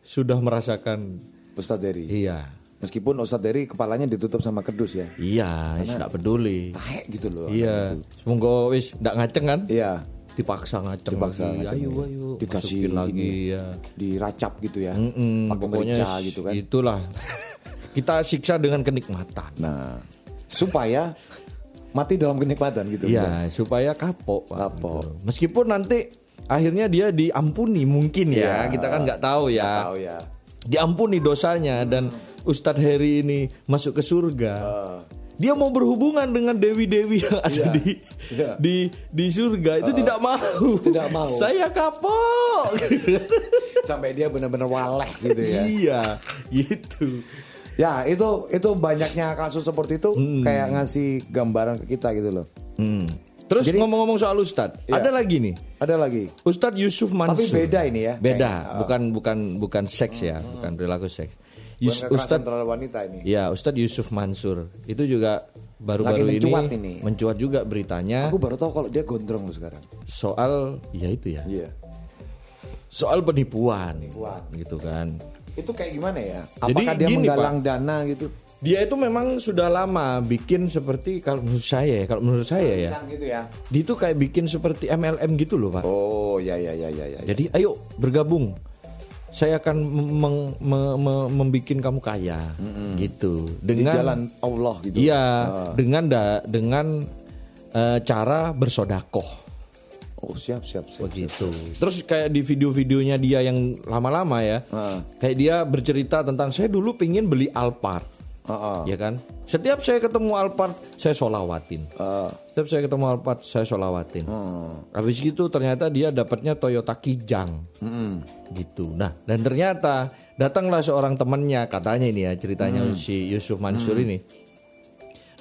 sudah merasakan Ustadz Herry. Iya. Meskipun Ustadz Herry kepalanya ditutup sama kedus ya. Iya, enggak peduli. Taek gitu loh. Iya. Semoga wis enggak ngaceng kan? Iya. Dipaksa ngaceng. Dipaksa ngaceng. Ayo ayo. Dikasih lagi ya. Diracap gitu ya. Mm-mm, pakai merica gitu kan. Itulah. Kita siksa dengan kenikmatan. Nah, supaya mati dalam kenikmatan gitu. Iya, gitu. Supaya kapok. Kapok. Gitu. Meskipun nanti akhirnya dia diampuni mungkin ya. ya. Kita kan enggak tahu ya. Enggak tahu ya. Diampuni dosanya dan Ustadz Herry ini masuk ke surga. Uh, dia mau berhubungan dengan dewi-dewi yang ada iya, di, iya. di di surga itu uh, tidak mau. Tidak mau. Saya kapok. Sampai dia benar-benar waleh gitu ya. Iya, gitu. Ya, itu itu banyaknya kasus seperti itu hmm. kayak ngasih gambaran ke kita gitu loh. Hmm. Terus jadi, ngomong-ngomong soal Ustadz, iya. ada lagi nih. Ada lagi. Ustadz Yusuf Mansur. Tapi beda ini ya. Beda, bukan bukan bukan seks ya, hmm. bukan perilaku seks. Yus, Ustadz terhadap wanita ini. Ya, Ustadz Yusuf Mansur itu juga baru-baru ini mencuat, ini mencuat juga beritanya. Aku baru tahu kalau dia gondrong loh sekarang. Soal ya itu ya. Iya. Soal penipuan, penipuan gitu kan. Itu kayak gimana ya? Apakah jadi, dia gini, menggalang Pak, dana gitu? Dia itu memang sudah lama bikin seperti kalau menurut saya, kalau menurut saya ya. Gitu ya. Dia itu kayak bikin seperti M L M gitu loh, Pak. Oh, ya ya ya ya ya. Jadi ayo bergabung. Saya akan meng, me, me, membikin kamu kaya, mm-hmm. gitu. Dengan di jalan Allah gitu. Iya, ah. dengan da, dengan uh, cara bersodakoh. Oh siap siap siap. Begitu. Siap. Terus kayak di video-videonya dia yang lama-lama ya, ah. kayak dia bercerita tentang saya dulu pingin beli Alphard, ah, ah. ya kan. Setiap saya ketemu Alphard saya solawatin. Ah. Setiap saya ketemu Alphard saya solawatin. Ah. Habis gitu ternyata dia dapatnya Toyota Kijang. Mm-hmm. Gitu. Nah, dan ternyata datanglah seorang temannya, katanya ini ya ceritanya hmm. si Yusuf Mansur hmm. ini.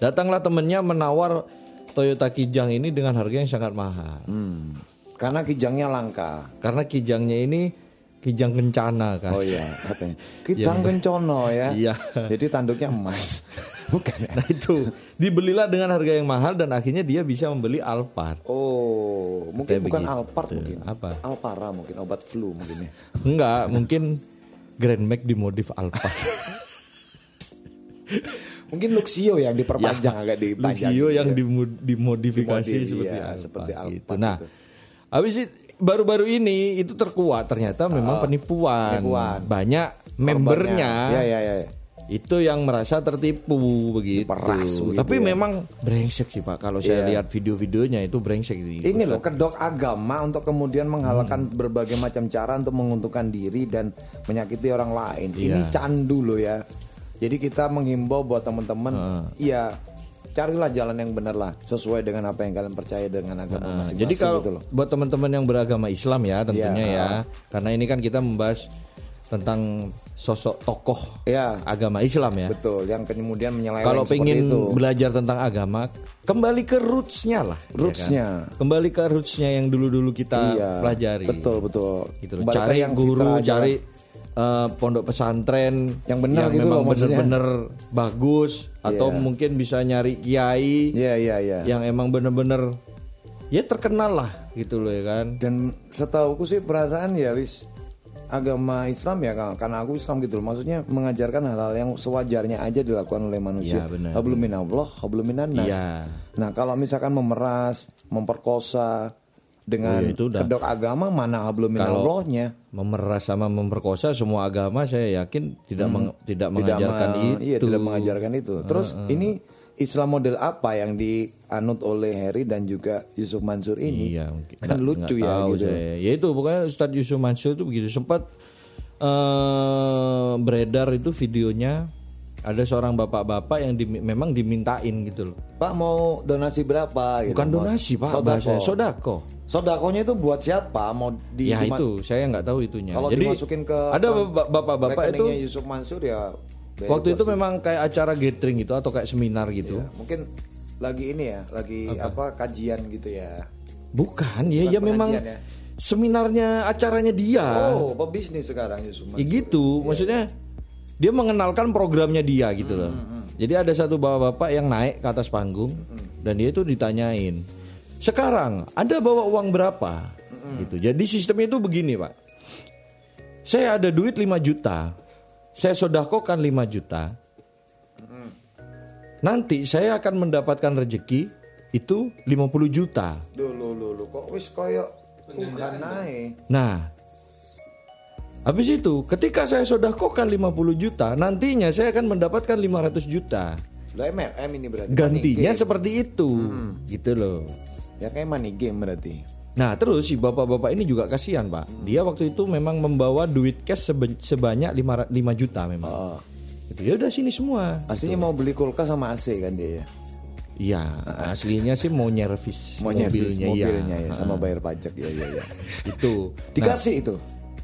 Datanglah temannya menawar Toyota Kijang ini dengan harga yang sangat mahal. Hmm. Karena Kijangnya langka. Karena Kijangnya ini Kijang Kencana kan. Oh iya, katanya. Kijang Kencono ya. Iya. Jadi tanduknya emas. Bukan. Ya? Nah itu dibelilah dengan harga yang mahal dan akhirnya dia bisa membeli Alphard. Oh, mungkin kayak bukan Alphard mungkin. Apa? Alphara mungkin obat flu mungkin ya. Enggak, mungkin Grand Max dimodif Alphard. Mungkin Luxio yang diperpanjang ya, agak dipanjang. Luxio yang ya. dimodifikasi dimodif, seperti ya, Alphard. Seperti Alphard. Nah, gitu. Habis itu baru-baru ini itu terkuat ternyata memang uh, penipuan. penipuan banyak korbannya. Membernya ya, ya, ya. Itu yang merasa tertipu begitu. Diperas, begitu tapi ya. Memang brengsek sih Pak kalau yeah. saya lihat video-videonya itu brengsek gitu. Ini loh kedok agama untuk kemudian menghalalkan hmm. berbagai macam cara untuk menguntungkan diri dan menyakiti orang lain. Yeah. Ini candu loh ya. Jadi kita menghimbau buat teman-teman iya uh. carilah jalan yang benar lah sesuai dengan apa yang kalian percaya dengan agama nah, masing-masing. Jadi kalau gitu loh. Buat teman-teman yang beragama Islam ya tentunya ya, ya. Karena ini kan kita membahas tentang sosok tokoh ya. Agama Islam ya. Betul. Yang kemudian menyeleweng. Kalau pengen itu. Belajar tentang agama, kembali ke rootsnya lah. Rootsnya. Ya kan? Kembali ke rootsnya yang dulu-dulu kita iya. pelajari. Betul betul. Gitu cari yang guru, cari uh, pondok pesantren yang benar gitu memang loh, benar-benar bagus. Atau yeah. mungkin bisa nyari kiai yeah, yeah, yeah. yang emang bener-bener ya terkenal lah gitu loh ya kan. Dan setauku sih perasaan ya wis agama Islam ya karena aku Islam gitu loh. Maksudnya mengajarkan hal-hal yang sewajarnya aja dilakukan oleh manusia. Hablum minallah, hablum minannas. Yeah. Nah kalau misalkan memeras, memperkosa dengan oh, ya kedok agama mana hablum minallahnya. Memeras sama memperkosa semua agama saya yakin tidak hmm. meng, tidak mengajarkan tidak ma- itu. Iya, tidak mengajarkan itu. Terus uh, uh. ini Islam model apa yang dianut oleh Herry dan juga Yusuf Mansur ini? Iya, mungkin. Kan nggak, lucu nggak ya gitu. Saya. Ya itu pokoknya Ustadz Yusuf Mansur itu begitu sempat uh, beredar itu videonya. Ada seorang bapak-bapak yang di, memang dimintain gitu loh. Pak mau donasi berapa? Gitu. Bukan donasi Pak. Sodako. Sodako. Sodakonya itu buat siapa? Mau di? Ya dimat... itu saya nggak tahu itunya. Kalau jadi dimasukin ke ada bapak-bapak itu Yusuf Mansur ya. Waktu itu sih. Memang kayak acara gathering gitu atau kayak seminar gitu. Ya, mungkin lagi ini ya, lagi apa, apa kajian gitu ya? Bukan, ya, bukan ya memang ya. Seminarnya, acaranya dia. Oh, pebisnis sekarang Yusuf Mansur. Ya gitu, yeah. Maksudnya dia mengenalkan programnya dia gitu loh. Hmm, hmm. Jadi ada satu bapak-bapak yang naik ke atas panggung hmm. dan dia itu ditanyain, sekarang Anda bawa uang berapa? Hmm. Gitu. Jadi sistemnya itu begini Pak. Saya ada duit lima juta, saya sodakokan lima juta. Mm. Nanti saya akan mendapatkan rejeki itu lima puluh juta. Duh, lu, lu, lu. Kok wis koyok Tuhan naik. Nah, habis itu ketika saya sodakokan lima puluh juta, nantinya saya akan mendapatkan lima ratus juta. Lah M L M ini berarti. Gantinya seperti itu, mm. gitu loh. Ya kayak money game berarti. Nah terus si bapak-bapak ini juga kasihan Pak. Dia waktu itu memang membawa duit cash sebe- sebanyak lima juta memang. Oh. Gitu. Ya udah sini semua. Aslinya gitu. Mau beli kulkas sama A C kan dia ya. Iya, aslinya sih mau nyervis mau mobilnya, mobilnya ya. ya sama bayar pajak ya ya ya. Itu dikasih nah, itu.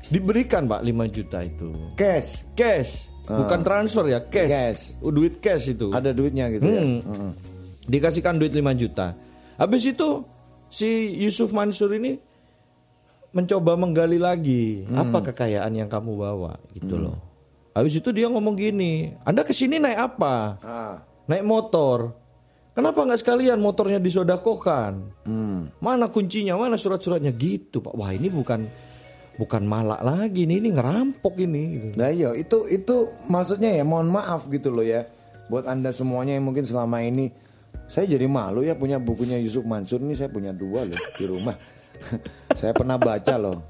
Diberikan Pak lima juta itu. Cash, cash. Uh. Bukan transfer ya, cash. Cash. Duit cash itu. Ada duitnya gitu hmm. ya. Uh-uh. Dikasihkan duit lima juta. Habis itu si Yusuf Mansur ini mencoba menggali lagi hmm. apa kekayaan yang kamu bawa gitu hmm. loh. Habis itu dia ngomong gini, Anda kesini naik apa? Ah. Naik motor. Kenapa nggak sekalian motornya disodakokan? Hmm. Mana kuncinya? Mana surat-suratnya? Gitu Pak. Wah ini bukan bukan malak lagi nih, ini ngerampok ini. Nah yo itu itu maksudnya ya. Mohon maaf gitu loh ya buat Anda semuanya yang mungkin selama ini. Saya jadi malu ya punya bukunya Yusuf Mansur ini, saya punya dua loh di rumah. Saya pernah baca loh.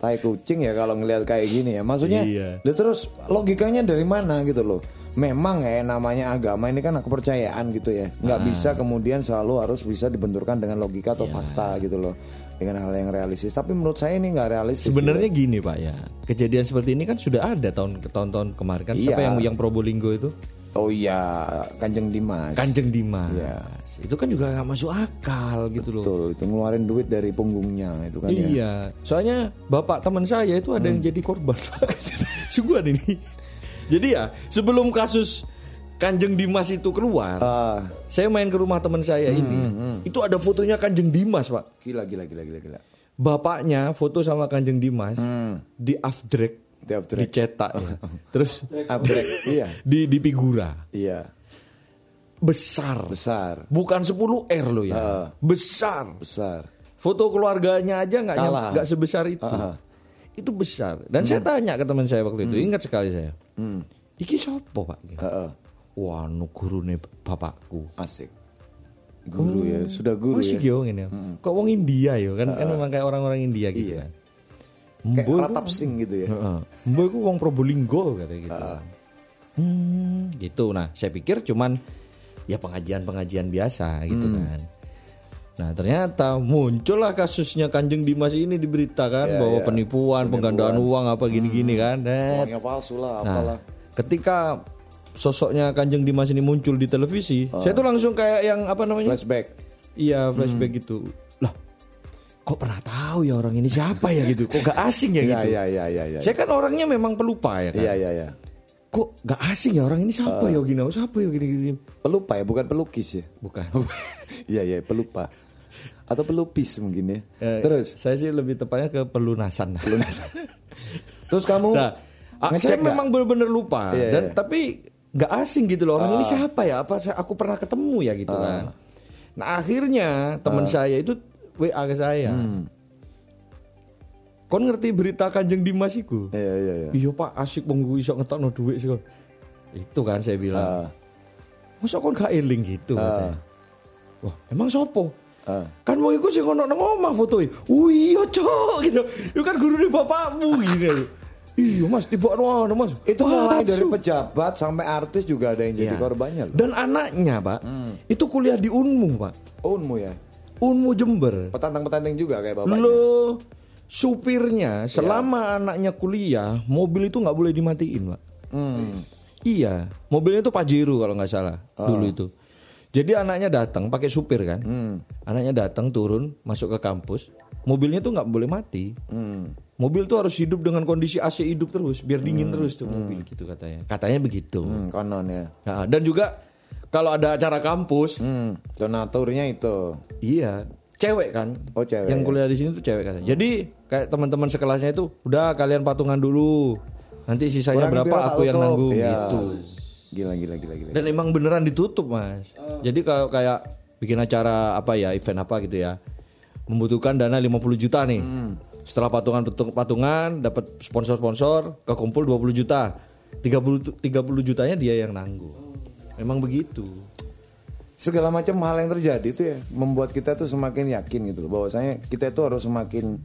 Tai kucing ya kalau ngelihat kayak gini ya. Maksudnya iya. Terus logikanya dari mana gitu loh. Memang ya namanya agama ini kan kepercayaan gitu ya. Gak ah. bisa kemudian selalu harus bisa dibenturkan dengan logika atau ya. fakta gitu loh. Dengan hal yang realistis. Tapi menurut saya ini gak realistis. Sebenarnya gitu. Gini Pak ya. Kejadian seperti ini kan sudah ada tahun, tahun-tahun kemarin kan. Siapa iya. yang, yang Probolinggo itu? Oh iya, Kanjeng Dimas. Kanjeng Dimas. Ya. Itu kan juga gak masuk akal gitu. Betul, loh. Betul, itu ngeluarin duit dari punggungnya itu kan iya. ya. Iya. Soalnya bapak teman saya itu ada hmm. yang jadi korban. Sungguhan ini. Jadi ya, sebelum kasus Kanjeng Dimas itu keluar, uh. saya main ke rumah teman saya hmm, ini. Hmm. Itu ada fotonya Kanjeng Dimas, Pak. Gila gila gila gila gila. Bapaknya foto sama Kanjeng Dimas hmm. di afdrek. Dicetak ya. Terus upgrade iya di di figura iya besar besar bukan sepuluh R loh ya uh, besar besar foto keluarganya aja nggak nggak sebesar itu uh-huh. itu besar dan hmm. saya tanya ke teman saya waktu itu hmm. ingat sekali saya hmm. iki sopo Pak uh-uh. wah nu gurune bapakku asik guru oh, ya sudah guru oh, ya yo, gini. Hmm. Kok wong India ya kan uh-uh. kan memang kayak orang-orang India gitu iya. kan kayak ratap sing gitu ya. Mbok iku wong Probolinggo katanya gitu. Uh. Hmm, gitu. Nah, saya pikir cuman ya pengajian-pengajian biasa gitu hmm. kan. Nah, ternyata muncullah kasusnya Kanjeng Dimas ini diberitakan yeah, bahwa yeah. penipuan, penipuan, penggandaan uang apa gini-gini hmm. kan. Uangnya palsu lah apalah. Nah, ketika sosoknya Kanjeng Dimas ini muncul di televisi, uh. saya tuh langsung kayak yang apa namanya? Flashback. Iya, flashback hmm. gitu. Kok pernah tahu ya orang ini siapa ya gitu. Kok gak asing ya gitu ya, ya, ya, ya, ya. Saya kan orangnya memang pelupa ya kan ya, ya, ya. Kok gak asing ya orang ini siapa uh, ya gini, siapa ya gini-gini. Pelupa ya bukan pelukis ya. Bukan. Iya ya pelupa. Atau pelupis mungkin ya eh, terus saya sih lebih tepatnya ke pelunasan. Pelunasan. Terus kamu nah, ngecek saya gak? Memang benar-benar lupa ya, dan ya. Tapi gak asing gitu loh. Orang uh, ini siapa ya. Apa saya, aku pernah ketemu ya gitu uh, kan. Nah akhirnya teman uh, saya itu W A ke saya. Hmm. Kon ngerti berita Kanjeng Dimas iku? Iya iya iya. Iya Pak, asik wong iso ngetokno dhuwit sik. Itu kan saya bilang. Mosok uh. kon gak eling gitu uh. katanya. Wah, emang sopo? Uh. Kan wong iku sing ono nang omah fotoe. Oh iya, Cok, gitu. Iku kan gurune bapakmu gitu. Iya Mas, tibokno ono Mas. Itu mulai dari pejabat sampai artis juga ada yang jadi ya. Korbannya loh. Dan anaknya, Pak. Hmm. Itu kuliah di Unmu, Pak. Unmu ya. Unmu Jember. Petantang-petantang juga kayak bapaknya. Loh, supirnya selama ya. Anaknya kuliah, mobil itu gak boleh dimatiin Pak. Hmm. Iya, mobilnya itu Pajero kalau gak salah oh. dulu itu. Jadi anaknya datang, pakai supir kan hmm. Anaknya datang, turun, masuk ke kampus. Mobilnya tuh gak boleh mati hmm. Mobil tuh harus hidup dengan kondisi A C hidup terus, biar dingin hmm. terus tuh mobil hmm. gitu katanya. Katanya begitu hmm, konon ya. Nah, dan juga kalau ada acara kampus, hmm, donaturnya itu. Iya, cewek kan. Oh, cewek. Yang kuliah di sini tuh cewek kan. Hmm. Jadi kayak teman-teman sekelasnya itu, udah kalian patungan dulu. Nanti sisanya kurang berapa aku yang nanggung ya. Gitu. Gila gila gila gila. Dan emang beneran ditutup, Mas. Oh. Jadi kalau kayak bikin acara apa ya, event apa gitu ya. Membutuhkan dana lima puluh juta nih. Hmm. Setelah patungan-patungan dapat sponsor-sponsor, kekumpul dua puluh juta. tiga puluh, tiga puluh jutanya dia yang nanggung. Memang begitu. Segala macam hal yang terjadi itu ya membuat kita tuh semakin yakin gitu loh, bahwasanya kita itu harus semakin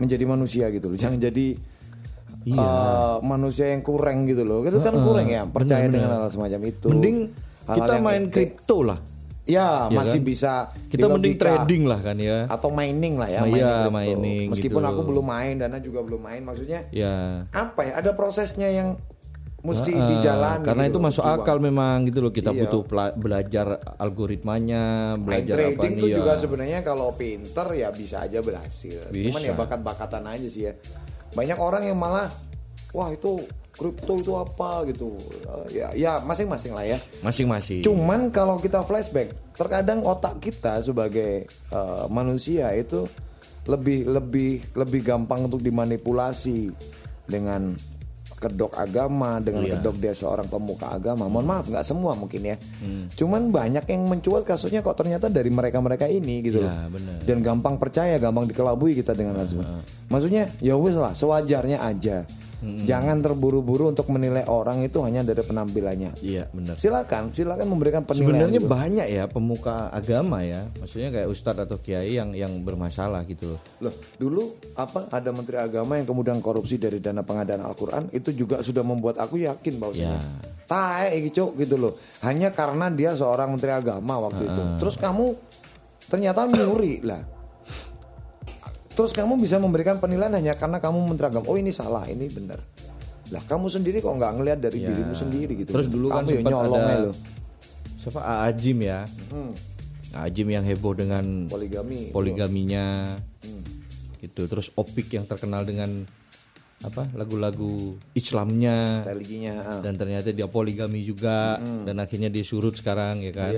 menjadi manusia gitu loh. Jangan jadi iya. uh, manusia yang kurang gitu loh. Itu kan uh, kurang ya, percaya bener, dengan bener. hal semacam itu. Mending hal-hal kita main kripto lah. Ya, ya masih kan? Bisa kita mending trading lah kan ya, atau mining lah ya, nah, mining, ya mining meskipun gitu. Aku belum main, Dana juga belum main, maksudnya ya. Apa ya, ada prosesnya yang mesti nah, dijalani karena gitu itu loh, masuk coba. Akal memang gitu loh, kita iya. butuh pela- belajar algoritmanya, belajar main trading itu ya. Juga sebenarnya kalau pinter ya bisa aja berhasil, bisa. Cuman ya bakat-bakatan aja sih ya, banyak orang yang malah wah itu kripto itu apa gitu ya, ya masing-masing lah ya, masing-masing. Cuman kalau kita flashback, terkadang otak kita sebagai uh, manusia itu lebih lebih lebih gampang untuk dimanipulasi dengan kedok agama, dengan iya. kedok dia seorang pemuka agama. Mohon maaf, nggak semua mungkin ya. Hmm. Cuman banyak yang mencuat kasusnya kok ternyata dari mereka-mereka ini gitu ya, loh. Bener. Dan gampang percaya, gampang dikelabui kita dengan langsung. Uh-huh. Maksudnya ya wes lah, sewajarnya aja. Mm-hmm. Jangan terburu-buru untuk menilai orang itu hanya dari penampilannya. Iya, benar. Silakan, silakan memberikan penilaian. Sebenarnya gitu. Banyak ya pemuka agama ya, maksudnya kayak ustadz atau kiai yang yang bermasalah gitu loh. Loh, dulu apa ada menteri agama yang kemudian korupsi dari dana pengadaan Al-Qur'an, itu juga sudah membuat aku yakin bahwasanya ya. Tae gitu gitu loh. Hanya karena dia seorang menteri agama waktu uh. itu. Terus kamu ternyata nyuri lah. Terus kamu bisa memberikan penilaian hanya karena kamu menteragam. Oh ini salah, ini benar. Lah kamu sendiri kok nggak ngelihat dari ya. Dirimu sendiri gitu. Terus dulu kamu kan sempat ada siapa A A. Gym ya, hmm. A A. Gym yang heboh dengan poligami, poligaminya, hmm. gitu. Terus Opik yang terkenal dengan apa lagu-lagu Islamnya, religinya, dan ternyata dia poligami juga, hmm. dan akhirnya disurut sekarang ya kan.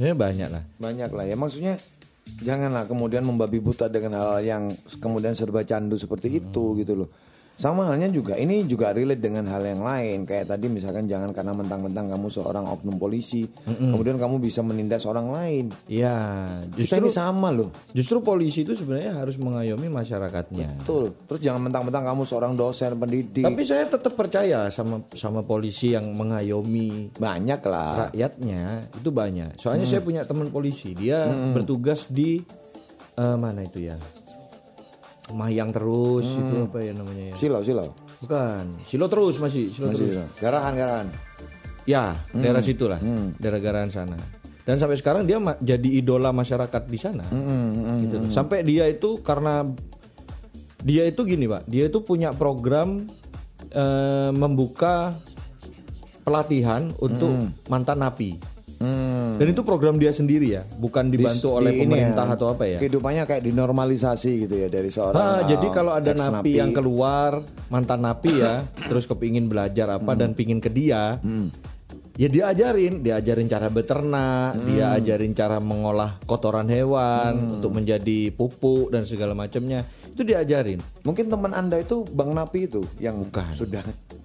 Iya. Banyak lah. Banyak lah ya maksudnya. Janganlah kemudian membabi buta dengan hal yang kemudian serba candu seperti hmm. itu gitu loh. Sama halnya juga ini juga relate dengan hal yang lain. Kayak tadi misalkan jangan karena mentang-mentang kamu seorang oknum polisi, mm-mm. kemudian kamu bisa menindas orang lain. Iya, justru kita ini sama loh. Justru polisi itu sebenarnya harus mengayomi masyarakatnya. Betul. Terus jangan mentang-mentang kamu seorang dosen pendidik. Tapi saya tetap percaya sama sama polisi yang mengayomi banyak lah rakyatnya, itu banyak. Soalnya hmm. saya punya teman polisi, dia hmm. bertugas di uh, mana itu ya? Mayang terus hmm. itu apa ya namanya ya? Silau, silau. Bukan. Silau terus masih, silau masih, terus. Garahan, garahan. Ya, hmm. daerah situlah. Hmm. Daerah Garahan sana. Dan sampai sekarang dia ma- jadi idola masyarakat di sana. Hmm. Gitu. Hmm. Sampai dia itu karena dia itu gini, Pak. Dia itu punya program eh, membuka pelatihan untuk hmm. mantan napi. Hmm. Dan itu program dia sendiri ya, bukan dibantu di, oleh di pemerintah ya, atau apa ya. Kehidupannya kayak dinormalisasi gitu ya dari seorang. Ah, jadi kalau ada napi yang keluar, mantan napi ya, terus kepingin belajar apa hmm. dan pingin ke dia, hmm. ya dia ajarin, dia ajarin cara beternak, hmm. dia ajarin cara mengolah kotoran hewan hmm. untuk menjadi pupuk dan segala macamnya. Itu diajarin. Mungkin teman Anda itu Bang Napi itu yang bukan. Sudah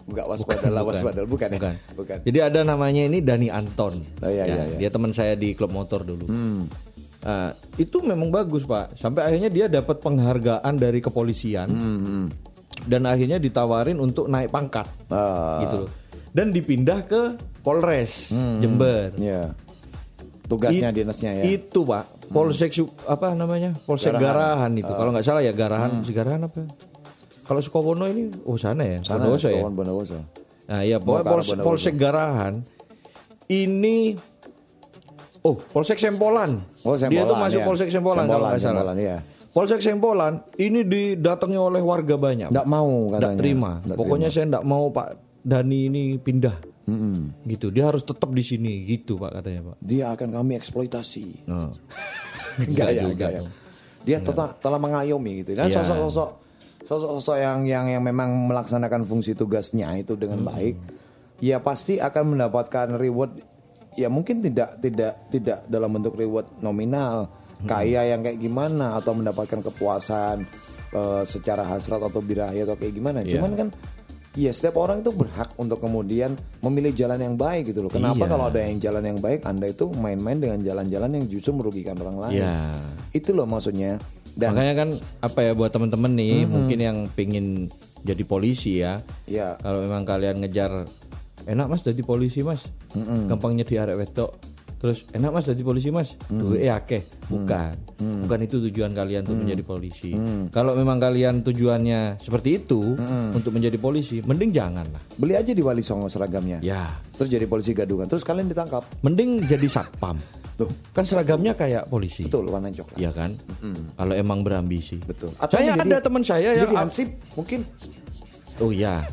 enggak waspada lah, waspada bukan ya? Bukan. Bukan. Jadi ada namanya ini Dani Anton. Oh, iya, ya. Iya, iya. Dia teman saya di klub motor dulu. Hmm. Uh, itu memang bagus, Pak. Sampai akhirnya dia dapat penghargaan dari kepolisian. Hmm. Dan akhirnya ditawarin untuk naik pangkat. Uh. Gitu loh. Dan dipindah ke Polres hmm. Jember. Yeah. Tugasnya It, dinasnya ya. Itu, Pak. Polsek hmm. apa namanya? Polsek Garahan, Garahan itu. Uh. Kalau enggak salah ya Garahan, hmm. Garahan apa? Kalau Sukobono ini, oh sana ya, Bondowoso ya. Bondowoso. Nah ya, Pols- Polsek Garahan ini, oh Polsek Sempolan. Oh, Sempolan dia itu masuk ya. Polsek Sempolan, Sempolan kalau nggak salah. Sempolan, iya. Polsek Sempolan ini didatangi oleh warga banyak. Nggak mau katanya. Nggak terima. Nggak Pokoknya terima. Saya nggak mau Pak Dani ini pindah. Mm-hmm. Gitu, dia harus tetap di sini gitu Pak katanya Pak. Dia akan kami eksploitasi. Oh. Enggak ya, enggak ya. Dia telah, telah mengayomi gitu. Dan ya. Sosok-sosok. Sosok-sosok yang, yang yang memang melaksanakan fungsi tugasnya itu dengan hmm. baik, ya pasti akan mendapatkan reward ya mungkin tidak tidak tidak dalam bentuk reward nominal, hmm. kaya yang kayak gimana atau mendapatkan kepuasan uh, secara hasrat atau birahi atau kayak gimana. Yeah. Cuman kan ya setiap orang itu berhak untuk kemudian memilih jalan yang baik gitu loh. Kenapa iya. kalau ada yang jalan yang baik, Anda itu main-main dengan jalan-jalan yang justru merugikan orang lain. Iya. Itu loh maksudnya. Dan makanya kan apa ya buat teman-teman nih mm-hmm. mungkin yang pingin jadi polisi ya. Iya. Kalau memang kalian ngejar enak Mas jadi polisi Mas. Mm-hmm. Gampangnya di arek wedok. Terus enak Mas jadi polisi Mas. Mm-hmm. Duwe e akeh. Bukan. Mm-hmm. Bukan itu tujuan kalian untuk mm-hmm. menjadi polisi. Mm-hmm. Kalau memang kalian tujuannya seperti itu mm-hmm. untuk menjadi polisi, mending janganlah. Beli aja di Wali Songo seragamnya. Ya. Terus jadi polisi gadungan. Terus kalian ditangkap. Mending jadi satpam. Tuh, kan seragamnya kayak polisi. Betul, warna coklat. Iya kan? Mm-hmm. Kalau emang berambisi. Betul. Atau saya menjadi, ada teman saya yang jadi hansip mungkin. Oh iya.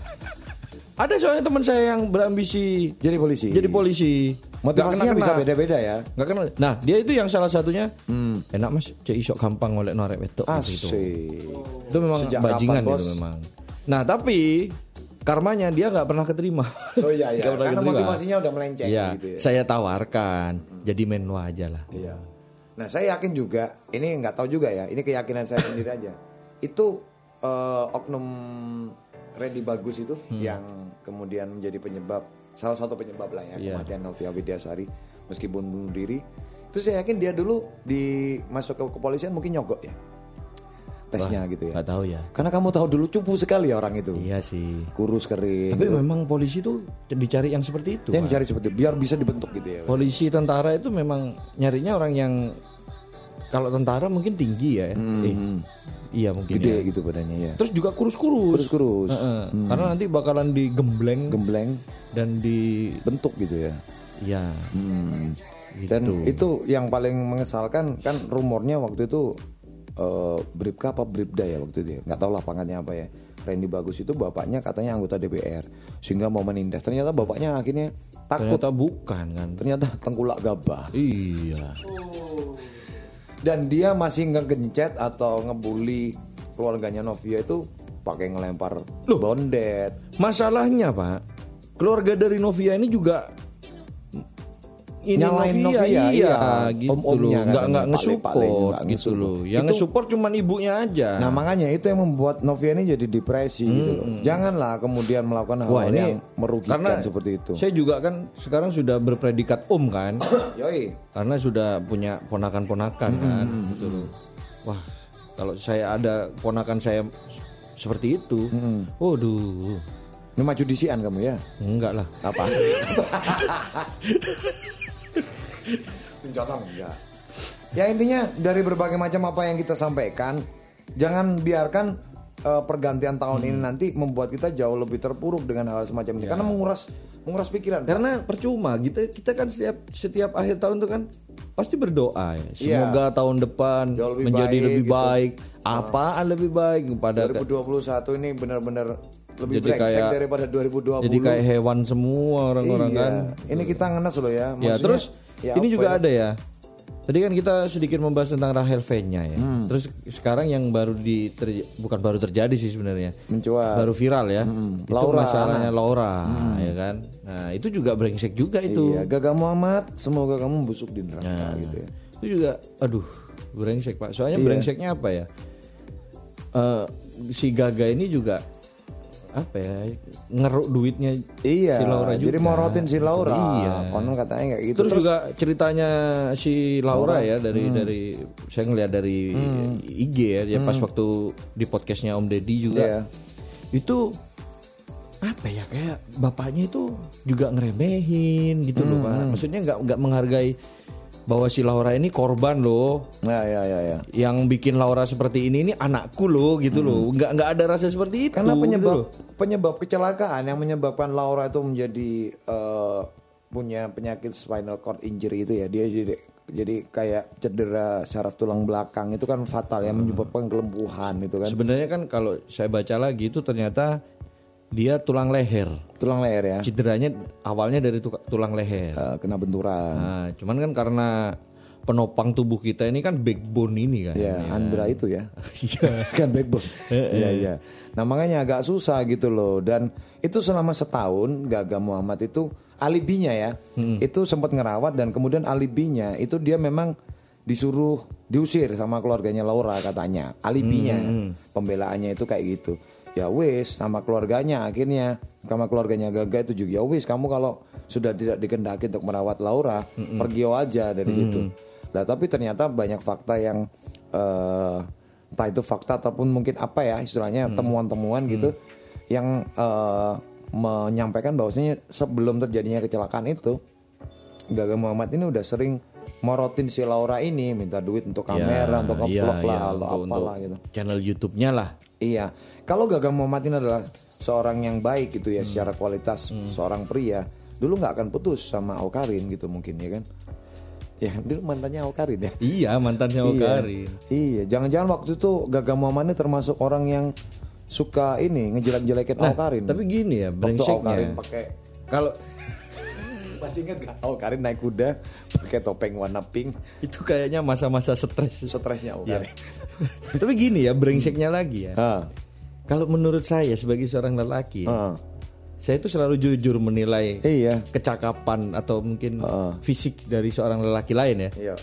Ada soalnya teman saya yang berambisi jadi polisi. Jadi polisi. Motivasinya bisa beda-beda ya. Enggak kenal. Nah, dia itu yang salah satunya. Hmm. Enak Mas, cek isok gampang oleh norek wedok gitu. Oh. Itu memang sejak bajingan kapan, itu memang. Nah, tapi karmanya dia enggak pernah keterima. Oh iya iya. Karena keterima. Motivasinya udah melenceng ya, gitu ya. Saya tawarkan, hmm. jadi menu aja lah. Iya. Nah, saya yakin juga, ini enggak tahu juga ya. Ini keyakinan saya sendiri aja. Itu uh, oknum Randy Bagus itu hmm. yang kemudian menjadi penyebab, salah satu penyebab lah ya yeah. kematian Novia Widyasari meskipun bunuh diri. Itu saya yakin dia dulu di masuk ke kepolisian mungkin nyogok ya tesnya. Wah, gitu ya. Gak tahu ya. Karena kamu tahu dulu cupu sekali ya orang itu. Iya sih. Kurus kering. Tapi gitu. Memang polisi tuh dicari yang seperti itu. Yang kan? Dicari seperti biar bisa dibentuk gitu ya. Polisi tentara itu memang nyarinya orang yang kalau tentara mungkin tinggi ya. Hmm. Eh, iya mungkin gede ya. Gitu badannya ya. Terus juga kurus-kurus. Kurus-kurus. Uh-uh. Hmm. Karena nanti bakalan digembleng, gembleng dan dibentuk gitu ya. Iya. Hmm. Gitu. Dan itu yang paling mengesalkan kan rumornya waktu itu uh, Bribka apa Bribda ya waktu itu. Enggak tahu lah pangkatnya apa ya. Randy Bagus itu bapaknya katanya anggota D P R sehingga mau menindas. Ternyata bapaknya akhirnya takut. Ternyata bukan kan. Ternyata tengkulak gabah. Iya. Oh. Dan dia masih ngegencet atau ngebully keluarganya Novia itu pakai ngelempar loh, bondet. Masalahnya Pak, keluarga dari Novia ini juga ini nyalain Novia, Novia iya, iya gitu loh, nggak nggak ngesupport gitu loh. Yang ngesupport cuma ibunya aja. Nah makanya itu yang membuat Novia ini jadi depresi hmm. gitu loh. Janganlah kemudian melakukan hal-hal yang merugikan seperti itu. Saya juga kan sekarang sudah berpredikat om kan, yoi. Karena sudah punya ponakan-ponakan hmm. kan, gitu loh. Wah kalau saya ada ponakan saya seperti itu, hmm. waduh. Ini maju disian kamu ya? Enggak lah. Apa? Tinjatan ya. Ya intinya dari berbagai macam apa yang kita sampaikan, jangan biarkan uh, pergantian tahun hmm. ini nanti membuat kita jauh lebih terpuruk dengan hal semacam ini ya. Karena menguras menguras pikiran. Karena Pak. Percuma kita kita kan setiap setiap akhir tahun tuh kan pasti berdoa ya. Semoga ya. Tahun depan lebih menjadi baik, lebih gitu. Baik. Apaan lebih baik kepada dua ribu dua puluh satu ini benar-benar lebih brengsek daripada dua ribu dua puluh. Jadi kayak hewan semua orang-orang iya. kan. Ini kita ngenes loh ya. Maksudnya, ya terus ya ini juga ya? Ada ya. Tadi kan kita sedikit membahas tentang Rachel Vennya ya. Hmm. Terus sekarang yang baru di ter, bukan baru terjadi sih sebenarnya. Mencuat. Baru viral ya. Hmm. Itu Laura, masalahnya Laura hmm. ya kan. Nah, itu juga brengsek juga itu. Iya, Gaga Muhammad, semoga kamu busuk di neraka nah, gitu ya. Itu juga aduh, brengsek Pak. Soalnya iya. brengseknya apa ya? Uh, si Gaga ini juga apa ya ngeruk duitnya iya, si Laura juga. Jadi morotin si Laura. Iya. Konon katanya kayak gitu. Terus, Terus juga ceritanya si Laura, Laura. Ya dari hmm. dari saya ngeliat dari hmm. I G ya, ya hmm. pas waktu di podcastnya Om Deddy juga. Yeah. Itu apa ya kayak bapaknya itu juga ngeremehin gitu hmm. loh Pak. Maksudnya enggak enggak menghargai bahwa si Laura ini korban loh. Nah, ya, ya, ya. Yang bikin Laura seperti ini ini anakku loh gitu hmm. loh. Enggak enggak ada rasa seperti itu. Karena penyebab gitu penyebab kecelakaan yang menyebabkan Laura itu menjadi uh, punya penyakit spinal cord injury itu ya. Dia jadi jadi kayak cedera saraf tulang belakang itu kan fatal ya menyebabkan kelumpuhan itu kan. Sebenarnya kan kalau saya baca lagi itu ternyata dia tulang leher. Tulang leher ya. Cederanya awalnya dari tulang leher. Uh, kena benturan. Nah, cuman kan karena penopang tubuh kita ini kan backbone ini kan. Ya, ya. Andra itu ya. Kan backbone. Iya, iya. Nah, makanya agak susah gitu loh. Dan itu selama setahun Gaga Muhammad itu alibinya ya. Hmm. Itu sempat ngerawat dan kemudian alibinya itu dia memang disuruh diusir sama keluarganya Laura katanya. Alibinya, hmm. pembelaannya itu kayak gitu. Ya wis sama keluarganya akhirnya sama keluarganya Gaga itu juga ya wis kamu kalau sudah tidak dikendaki untuk merawat Laura mm-hmm. pergi aja dari mm-hmm. situ. Nah tapi ternyata banyak fakta yang uh, entah itu fakta ataupun mungkin apa ya istilahnya mm-hmm. temuan-temuan gitu mm-hmm. yang uh, menyampaikan bahwasanya sebelum terjadinya kecelakaan itu Gaga Muhammad ini udah sering morotin si Laura ini minta duit untuk kamera ya, untuk nge-vlog ya, lah ya, atau untuk apalah gitu. Channel YouTube-nya lah. Iya. Kalau Gaga Muhammad ini adalah seorang yang baik gitu ya hmm. secara kualitas hmm. seorang pria, dulu enggak akan putus sama Okarin gitu mungkin ya kan. Ya, dulu mantannya Okarin ya. Iya, mantannya Okarin. Iya. iya, jangan-jangan waktu itu Gaga Muhammad ini termasuk orang yang suka ini ngejelek-jelekin nah, Okarin. Tapi gini ya, brengseknya. Okarin pakai kalau masih ingat gak? Oh, Karin naik kuda pakai topeng warna pink. Itu kayaknya masa-masa stres. Stresnya oh, Karin. Ya. Tapi gini ya, brengseknya hmm. lagi ya. Uh. Kalau menurut saya sebagai seorang lelaki, uh. saya itu selalu jujur menilai iya. kecakapan atau mungkin uh. fisik dari seorang lelaki lain ya. Iya.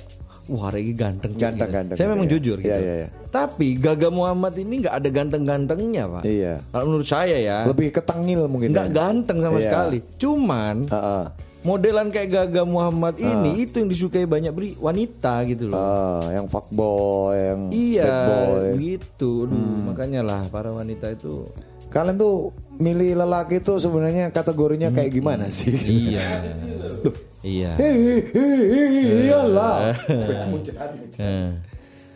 Wah, ini ganteng. Ganteng, gitu. ganteng. Saya memang iya. jujur gitu. Iya, iya, iya. Tapi Gaga Muhammad ini nggak ada ganteng-gantengnya, Pak. Iya. Kalau menurut saya ya. Lebih ketengil mungkin. Nggak ya. ganteng sama iya. sekali. Cuman. Uh-uh. Modelan kayak Gaga Muhammad ini uh. itu yang disukai banyak beri wanita gitu loh. Uh, yang fuckboy, yang iya, bad boy. Iya, gitu. Hmm. Makanya lah para wanita itu. Kalian tuh milih lelaki tuh sebenarnya kategorinya hmm. kayak gimana hmm. sih? Iya. Iya. Iyalah.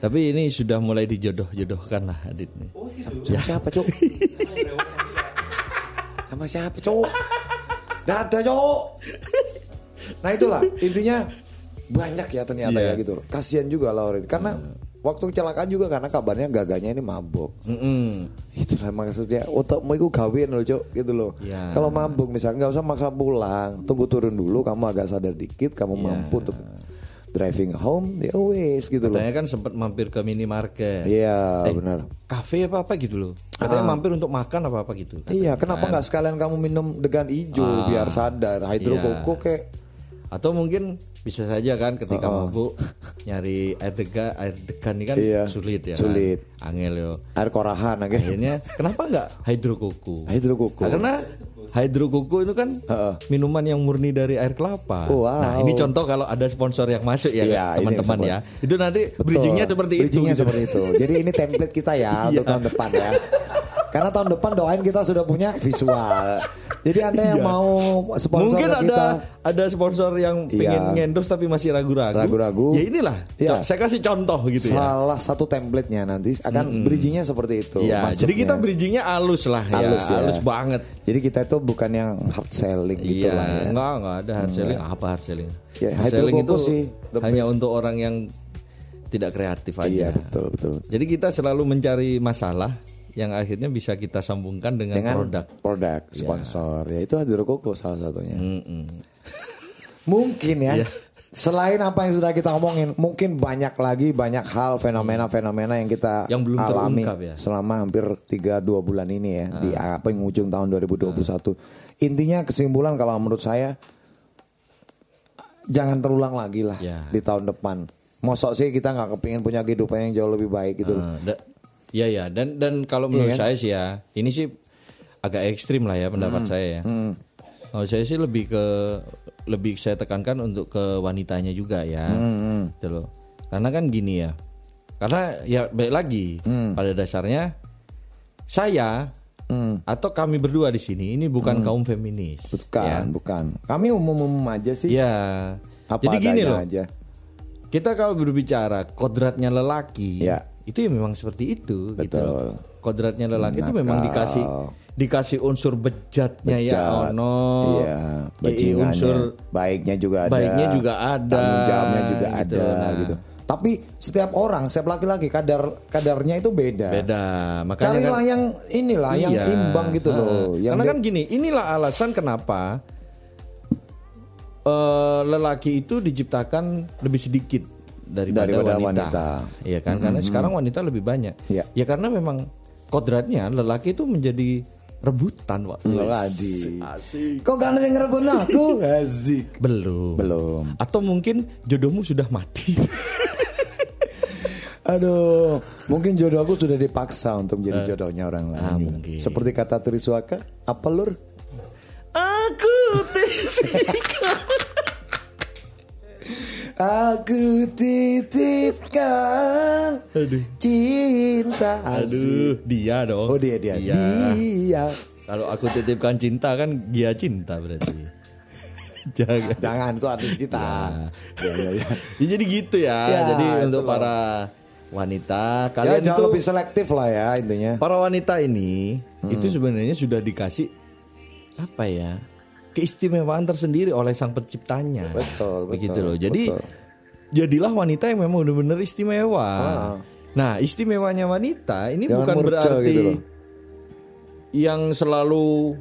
Tapi ini sudah mulai dijodoh-jodohkan lah Adit nih. Oh, gitu. Ya. Siapa, Cuk? Sama siapa, Cuk? Dada, Cuk. Nah, itulah intinya banyak ya ternyata yeah. ya gitu. Kasihan juga Laura karena mm. waktu kecelakaan juga karena kabarnya Gaganya ini mabuk. Mm-mm. Itulah maksudnya otakmu itu gawean loh, Cuk, gitu loh. Yeah. Kalau mabuk misalnya enggak usah maksa pulang, tunggu turun dulu kamu agak sadar dikit, kamu yeah. mampu untuk driving home, ya wes gitu loh. Katanya kan sempat mampir ke minimarket. Iya, eh, benar. Kafe apa apa gitu loh. Katanya ah. mampir untuk makan apa apa gitu. Katanya. Iya, kenapa nggak sekalian kamu minum degan ijo ah. biar sadar hidro koko kayak. Atau mungkin bisa saja kan ketika oh. mabuk nyari air degan air degan ini kan iya. sulit ya. Sulit. Kan? Angel yo. Air korahan angel. Akhirnya kenapa nggak hidro koko? Hidro koko. Karena hydro koko itu kan uh-uh. minuman yang murni dari air kelapa. Wow. Nah ini contoh kalau ada sponsor yang masuk ya, ya kan, teman-teman ya. Itu nanti betul. bridgingnya seperti bridgingnya itu. Seperti itu. Jadi ini template kita ya untuk tahun depan ya. Karena tahun depan doain kita sudah punya visual. Jadi anda yang iya. mau sponsor mungkin kita. Mungkin ada ada sponsor yang pengen iya. ngendos tapi masih ragu-ragu. Ragu-ragu. Ya inilah. Iya. Saya kasih contoh gitu Salah ya. Salah satu template-nya nanti akan mm-hmm. bridging-nya seperti itu. Iya. Jadi kita bridging-nya halus lah. Halus ya. Halus ya. banget. Jadi kita itu bukan yang hard selling iya. gitu lah. Ya. Enggak, enggak ada hard selling. Hmm. Apa hard selling? Ya, hard selling itu sih, hanya best. Untuk orang yang tidak kreatif aja. Iya, betul, betul. Jadi kita selalu mencari masalah. Yang akhirnya bisa kita sambungkan dengan, dengan produk, produk sponsor. Ya, ya itu Hydro Koko salah satunya. Mungkin ya. ya. Selain apa yang sudah kita ngomongin, mungkin banyak lagi banyak hal fenomena-fenomena yang kita yang belum alami ya? Selama hampir tiga sampai dua bulan ini ya ah. di penghujung tahun dua ribu dua puluh satu. Ah. Intinya kesimpulan kalau menurut saya jangan terulang lagi lah ya. Di tahun depan. Mosok sih kita nggak kepingin punya kehidupan yang jauh lebih baik gitu. Ah. Da- Iya ya, dan dan kalau menurut yeah, saya kan? Sih ya, ini sih agak ekstrim lah ya pendapat mm, saya ya. Mm. Kalau saya sih lebih ke lebih saya tekankan untuk ke wanitanya juga ya, mm, gitu loh. Karena kan gini ya, karena ya baik lagi mm. pada dasarnya saya mm. atau kami berdua di sini ini bukan mm. kaum feminis. Bukan, ya. bukan. Kami umum-umum aja sih. Ya. Apa jadi gini loh. Aja. Kita kalau berbicara kodratnya lelaki. Ya. Itu ya memang seperti itu. Betul. Gitu loh. Kodratnya lelaki Nakal. Itu memang dikasih dikasih unsur bejatnya Bejat, ya ono. Iya, unsur baiknya juga ada. Baiknya juga ada. Tanggung jawabnya juga gitu, ada nah. gitu. Tapi setiap orang, setiap laki-laki kadar kadarnya itu beda. Beda. Makanya carilah kan, yang inilah iya, yang imbang gitu uh, loh. Yang karena de- kan gini, inilah alasan kenapa uh, lelaki itu diciptakan lebih sedikit daripada, daripada wanita. wanita. Iya kan? Mm-hmm. Karena sekarang wanita lebih banyak. Yeah. Ya karena memang kodratnya lelaki itu menjadi rebutan, Pak. Ladi. Asik. Kok gak ada yang ngerebut aku? Asik. Belum. Belum. Atau mungkin jodohmu sudah mati. Aduh, mungkin jodoh aku sudah dipaksa untuk menjadi jodohnya orang lain. Ah, mungkin. Seperti kata Triswaka, apa lur? Aku titipkan. Aku titipkan. Aduh. Cinta. Aduh, dia dong. Oh, dia dia. Dia. dia. Kalau aku titipkan cinta kan dia cinta berarti. Jangan, jangan so artis kita. Ya. Ya, ya, ya. Ya, jadi gitu ya. Ya jadi untuk loh. Para wanita kalian ya, itu lebih selektif lah ya intinya. Para wanita ini hmm. itu sebenarnya sudah dikasih apa ya keistimewaan tersendiri oleh sang penciptanya. Betul, betul. Begitu loh. Jadi betul. Jadilah wanita yang memang benar-benar istimewa. Ah. Nah istimewanya wanita ini jangan bukan berarti gitu yang selalu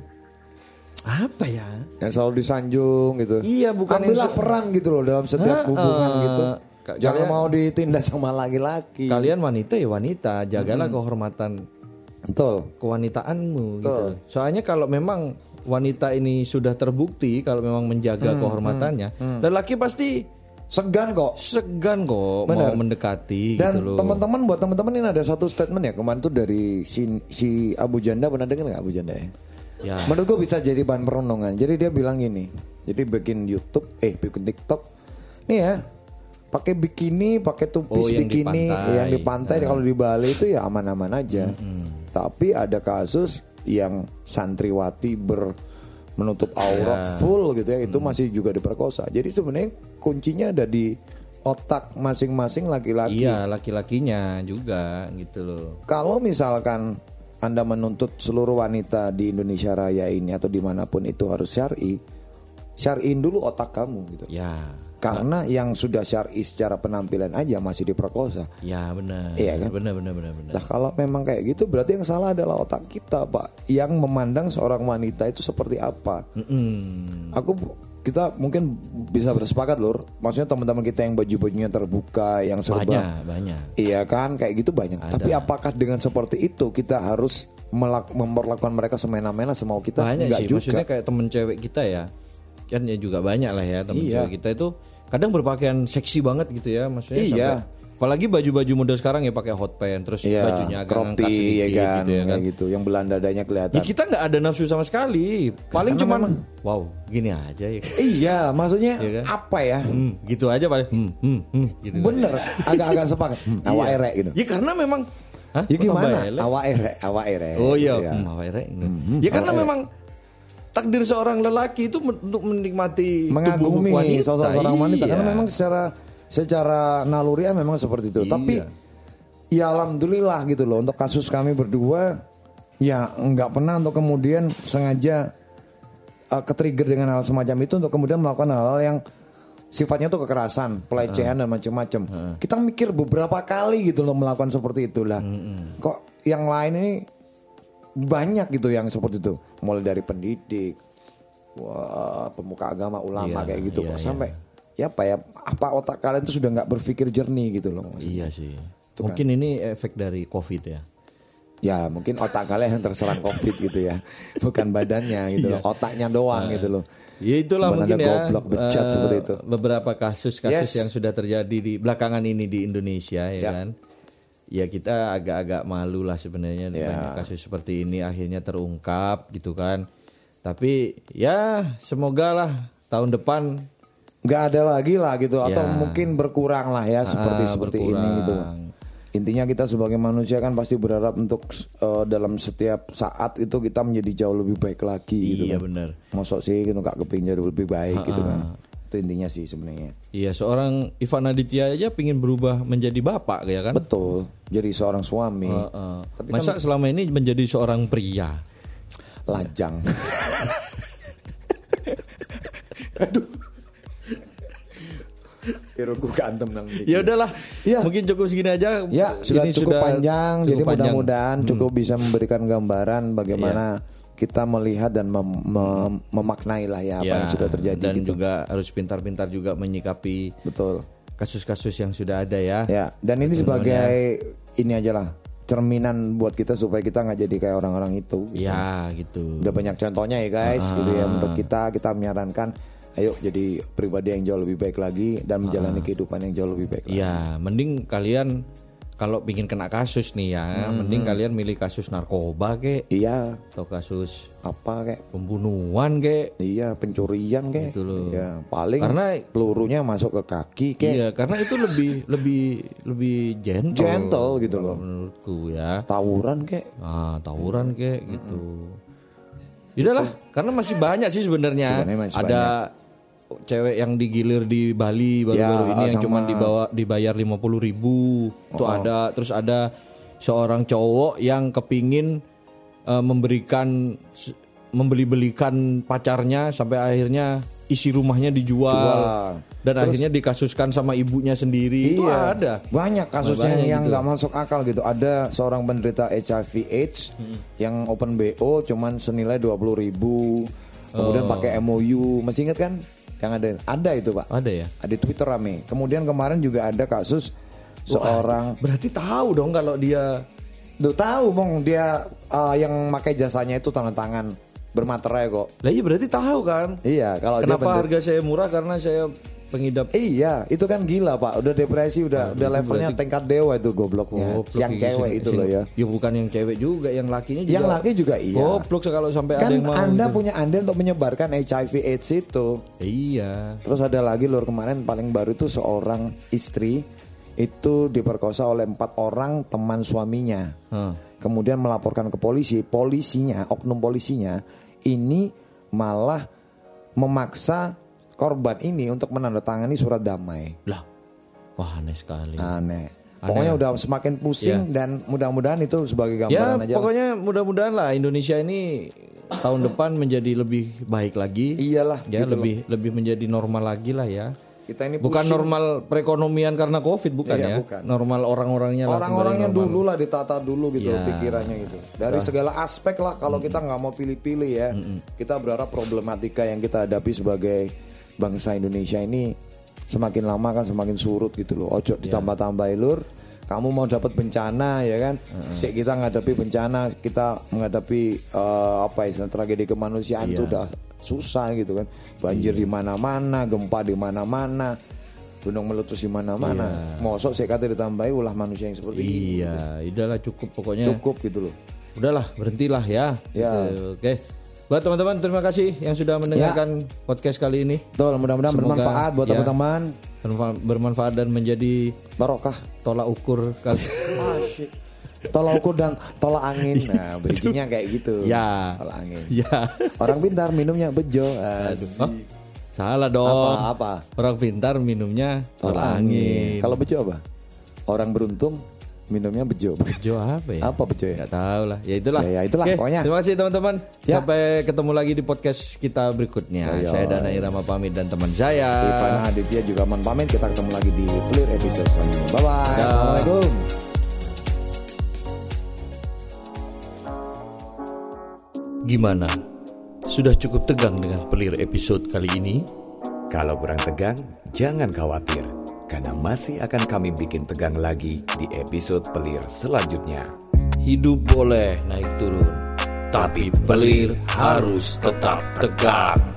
apa ya yang selalu disanjung gitu. Iya bukan. Ambillah se- peran gitu loh dalam setiap ha, hubungan uh, gitu. K- Jangan kalian, mau ditindas sama laki-laki. Kalian wanita ya wanita. Jagalah hmm. kehormatan. Betul. Kewanitaanmu betul. Gitu. Soalnya kalau memang wanita ini sudah terbukti kalau memang menjaga hmm, kehormatannya hmm, hmm. lelaki pasti segan kok. Segan kok. Bener. Mau mendekati. Dan gitu loh. Teman-teman buat teman-teman ini ada satu statement ya. Kemarin tuh dari si, si Abu Janda. Pernah dengar gak Abu Janda ya? Ya. Menurut gue bisa jadi bahan perenungan. Jadi dia bilang gini, jadi bikin YouTube, eh bikin TikTok, nih ya, pakai bikini, pakai tupis oh, yang bikini, di yang di pantai. Uh. Kalau di Bali itu ya aman-aman aja. Mm-hmm. Tapi ada kasus yang santriwati ber menutup aurat yeah. full gitu ya, itu mm. masih juga diperkosa. Jadi sebenarnya kuncinya ada di otak masing-masing laki-laki. Iya, laki-lakinya juga gitu loh. Kalau misalkan Anda menuntut seluruh wanita di Indonesia Raya ini atau dimanapun itu harus syar'i, syar'iin dulu otak kamu gitu. Ya. Karena ya. Yang sudah syar'i secara penampilan aja masih diperkosa. Ya benar. Iya kan? Benar benar benar benar. Nah, kalau memang kayak gitu berarti yang salah adalah otak kita, Pak, yang memandang seorang wanita itu seperti apa. Mm-mm. Aku kita mungkin bisa bersepakat lur, maksudnya teman-teman kita yang baju-bajunya terbuka, yang serba banyak, banyak. Iya kan, kayak gitu banyak. Ada. Tapi apakah dengan seperti itu kita harus melak- memperlakukan mereka semena-mena semau kita? Banyak enggak sih, juga. Maksudnya kayak teman cewek kita ya, kan ya juga banyak lah ya teman iya. cewek kita itu kadang berpakaian seksi banget gitu ya, maksudnya. Iya. Sampai, apalagi baju-baju model sekarang ya pakai hot pants terus yeah, bajunya agak angkat sedikit ya kan, gitu ya kan gitu, yang belanda dadanya kelihatan. Ya kita nggak ada nafsu sama sekali. Paling cuma wow, gini aja ya. Iya, maksudnya ya kan? Apa ya? Hmm, gitu aja paling. Hmm, hmm, hmm, gitu. Bener, agak-agak sepakat. Hmm, awak iya. erek gitu. Ya karena memang hah? Ya gimana? Awak erek, awak erek. Oh iya, ya. hmm, awak erek. Gitu. Hmm, ya karena memang takdir seorang lelaki itu untuk menikmati mengagumi sosok seorang wanita iya. karena memang secara Secara naluri memang seperti itu iya. Tapi ya alhamdulillah gitu loh. Untuk kasus kami berdua ya gak pernah untuk kemudian sengaja uh, ketrigger dengan hal semacam itu untuk kemudian melakukan hal-hal yang sifatnya tuh kekerasan, pelecehan uh. dan macam-macam uh. Kita mikir beberapa kali gitu loh melakukan seperti itulah mm-hmm. Kok yang lain ini banyak gitu yang seperti itu. Mulai dari pendidik, wah, pemuka agama, ulama yeah, kayak gitu yeah, kok yeah. sampai ya apa ya apa otak kalian tuh sudah nggak berpikir jernih gitu loh maksudnya. Iya sih itu mungkin kan. Ini efek dari COVID ya ya mungkin otak kalian yang terserang COVID gitu ya bukan badannya gitu loh otaknya doang nah, gitu loh ya itulah mungkin ya goblok, becat, uh, seperti itu. Beberapa kasus-kasus yes. yang sudah terjadi di belakangan ini di Indonesia ya, ya. Kan ya kita agak-agak malu lah sebenarnya ya. Banyak kasus seperti ini akhirnya terungkap gitu kan tapi ya semoga lah tahun depan nggak ada lagi lah gitu ya. Atau mungkin berkurang lah ya seperti ah, seperti berkurang. Ini gitu. Intinya kita sebagai manusia kan pasti berharap untuk uh, dalam setiap saat itu kita menjadi jauh lebih baik lagi iya, gitu. Iya benar. Mosok sih gitu nggak kepingin jauh lebih baik ah, gitu kan. Ah. Itu intinya sih sebenarnya. Iya seorang Ivan Aditya aja pingin berubah menjadi bapak ya kan. Betul. Jadi seorang suami. Ah, ah. Tapi masa kan, selama ini menjadi seorang pria lajang. Aduh. Irungku keantem nang gitu. Ya udahlah. Ya. Mungkin cukup segini aja. Ya, sudah ini cukup sudah panjang. Cukup jadi panjang. Mudah-mudahan hmm. cukup bisa memberikan gambaran bagaimana ya. Kita melihat dan mem- mem- memaknai lah ya apa ya. Yang sudah terjadi. Dan gitu. Juga harus pintar-pintar juga menyikapi. Betul. kasus-kasus yang sudah ada ya. Ya, dan ini sebagai ini aja lah, cerminan buat kita supaya kita nggak jadi kayak orang-orang itu. Gitu. Ya gitu. Udah banyak contohnya ya guys, ah. gitu ya. Menurut kita, kita menyarankan, ayo jadi pribadi yang jauh lebih baik lagi dan menjalani ah. kehidupan yang jauh lebih baik lagi. Ya, mending kalian kalau pingin kena kasus nih ya, mm-hmm. mending kalian milih kasus narkoba kek. Iya. Atau kasus apa kek? Pembunuhan kek. Iya, pencurian kek. Gitu loh. Iya, paling. Karena pelurunya masuk ke kaki kek. Iya, karena itu lebih lebih lebih gentle. Gentle gitu loh. Menurutku ya. Tawuran kek. Ah, tawuran kek mm-hmm. gitu. Yaudahlah, karena masih banyak sih sebenarnya. Ada banyak cewek yang digilir di Bali baru-baru ya, ini yang cuma dibawa dibayar lima puluh ribu oh. Tuh ada, terus ada seorang cowok yang kepingin uh, memberikan membeli-belikan pacarnya sampai akhirnya isi rumahnya dijual. Jual. Dan terus, akhirnya dikasuskan sama ibunya sendiri. Iya, itu ada. Banyak kasusnya banyak yang nggak gitu. Masuk akal gitu. Ada seorang penderita H I V AIDS hmm. yang open B O cuman senilai dua puluh ribu Kemudian oh. pakai M O U. Masih ingat kan? Yang ada ada itu pak ada ya ada Twitter rame. Kemudian kemarin juga ada kasus seorang Wah, berarti tahu dong kalau dia tuh tahu bong dia uh, yang pakai jasanya itu tangan-tangan bermaterai kok lah iya berarti tahu kan iya kalau kenapa dia harga saya murah karena saya pengidap iya itu kan gila pak udah depresi udah nah, udah levelnya berarti tingkat dewa itu gobloknya goblok yang cewek itu loh ya ya bukan yang cewek juga yang lakinya juga yang laki juga iya goblok kalau sampai kan ada yang mau anda itu. Punya andil untuk menyebarkan H I V AIDS itu iya terus ada lagi lur kemarin paling baru itu seorang istri itu diperkosa oleh empat orang teman suaminya hmm. kemudian melaporkan ke polisi polisinya oknum polisinya ini malah memaksa korban ini untuk menandatangani surat damai. Lah, wah aneh sekali. Aneh. Pokoknya aneh. Udah semakin pusing ya. Dan mudah-mudahan itu sebagai gambaran ya, aja. Ya, pokoknya lah. Mudah-mudahan lah Indonesia ini tahun depan menjadi lebih baik lagi. Iyalah. Ya gitu lebih loh. Lebih menjadi normal lagi lah ya. Kita ini bukan pusing. Normal perekonomian karena COVID bukan iya, ya. Bukan. Normal orang-orangnya. Orang-orangnya dulu lah ditata dulu gitu ya. Pikirannya gitu. Dari nah. segala aspek lah kalau mm-hmm. kita nggak mau pilih-pilih ya. Mm-hmm. Kita berharap problematika yang kita hadapi sebagai bangsa Indonesia ini semakin lama kan semakin surut gitu loh. Ojo ditambah-tambahin lur. Kamu mau dapat bencana ya kan? Uh-huh. Sik kita menghadapi bencana, kita menghadapi uh, apa istilah tragedi kemanusiaan itu yeah. udah susah gitu kan. Banjir yeah. di mana-mana, gempa di mana-mana, gunung meletus di mana-mana. Yeah. Mosok sik kate ditambahi ulah manusia yang seperti ini. Iya, udahlah cukup pokoknya. Cukup gitu loh. Udahlah, berhentilah ya. Yeah. Gitu, oke. Okay. Buat teman-teman terima kasih yang sudah mendengarkan ya. Podcast kali ini. Betul, mudah-mudahan semoga bermanfaat buat ya, teman-teman. Bermanfaat dan menjadi barokah tolak ukur kali. Ah, shit. Tolak ukur dan tolak angin. Nah, bridging-nya kayak gitu. Ya. Tolak angin. Ya. Orang pintar minumnya bejo. Aduh. Oh, salah dong. Apa-apa? Orang pintar minumnya tolak, tolak angin. angin. Kalau bejo apa? Orang beruntung minumnya bejo. Bejo apa ya? Apa bejo ya? Gak tahu lah. Ya itulah. Ya, ya itulah okay. Pokoknya. Terima kasih teman-teman. Ya. Sampai ketemu lagi di podcast kita berikutnya. Ayo. Saya Dana Irama pamit dan teman saya Ivan Aditya juga mohon pamit. Kita ketemu lagi di Clear episode selanjutnya. Bye bye. Assalamualaikum. Gimana? Sudah cukup tegang dengan Clear episode kali ini? Kalau kurang tegang, jangan khawatir. Karena masih akan kami bikin tegang lagi di episode Pelir selanjutnya. Hidup boleh naik turun, tapi Pelir harus tetap tegang.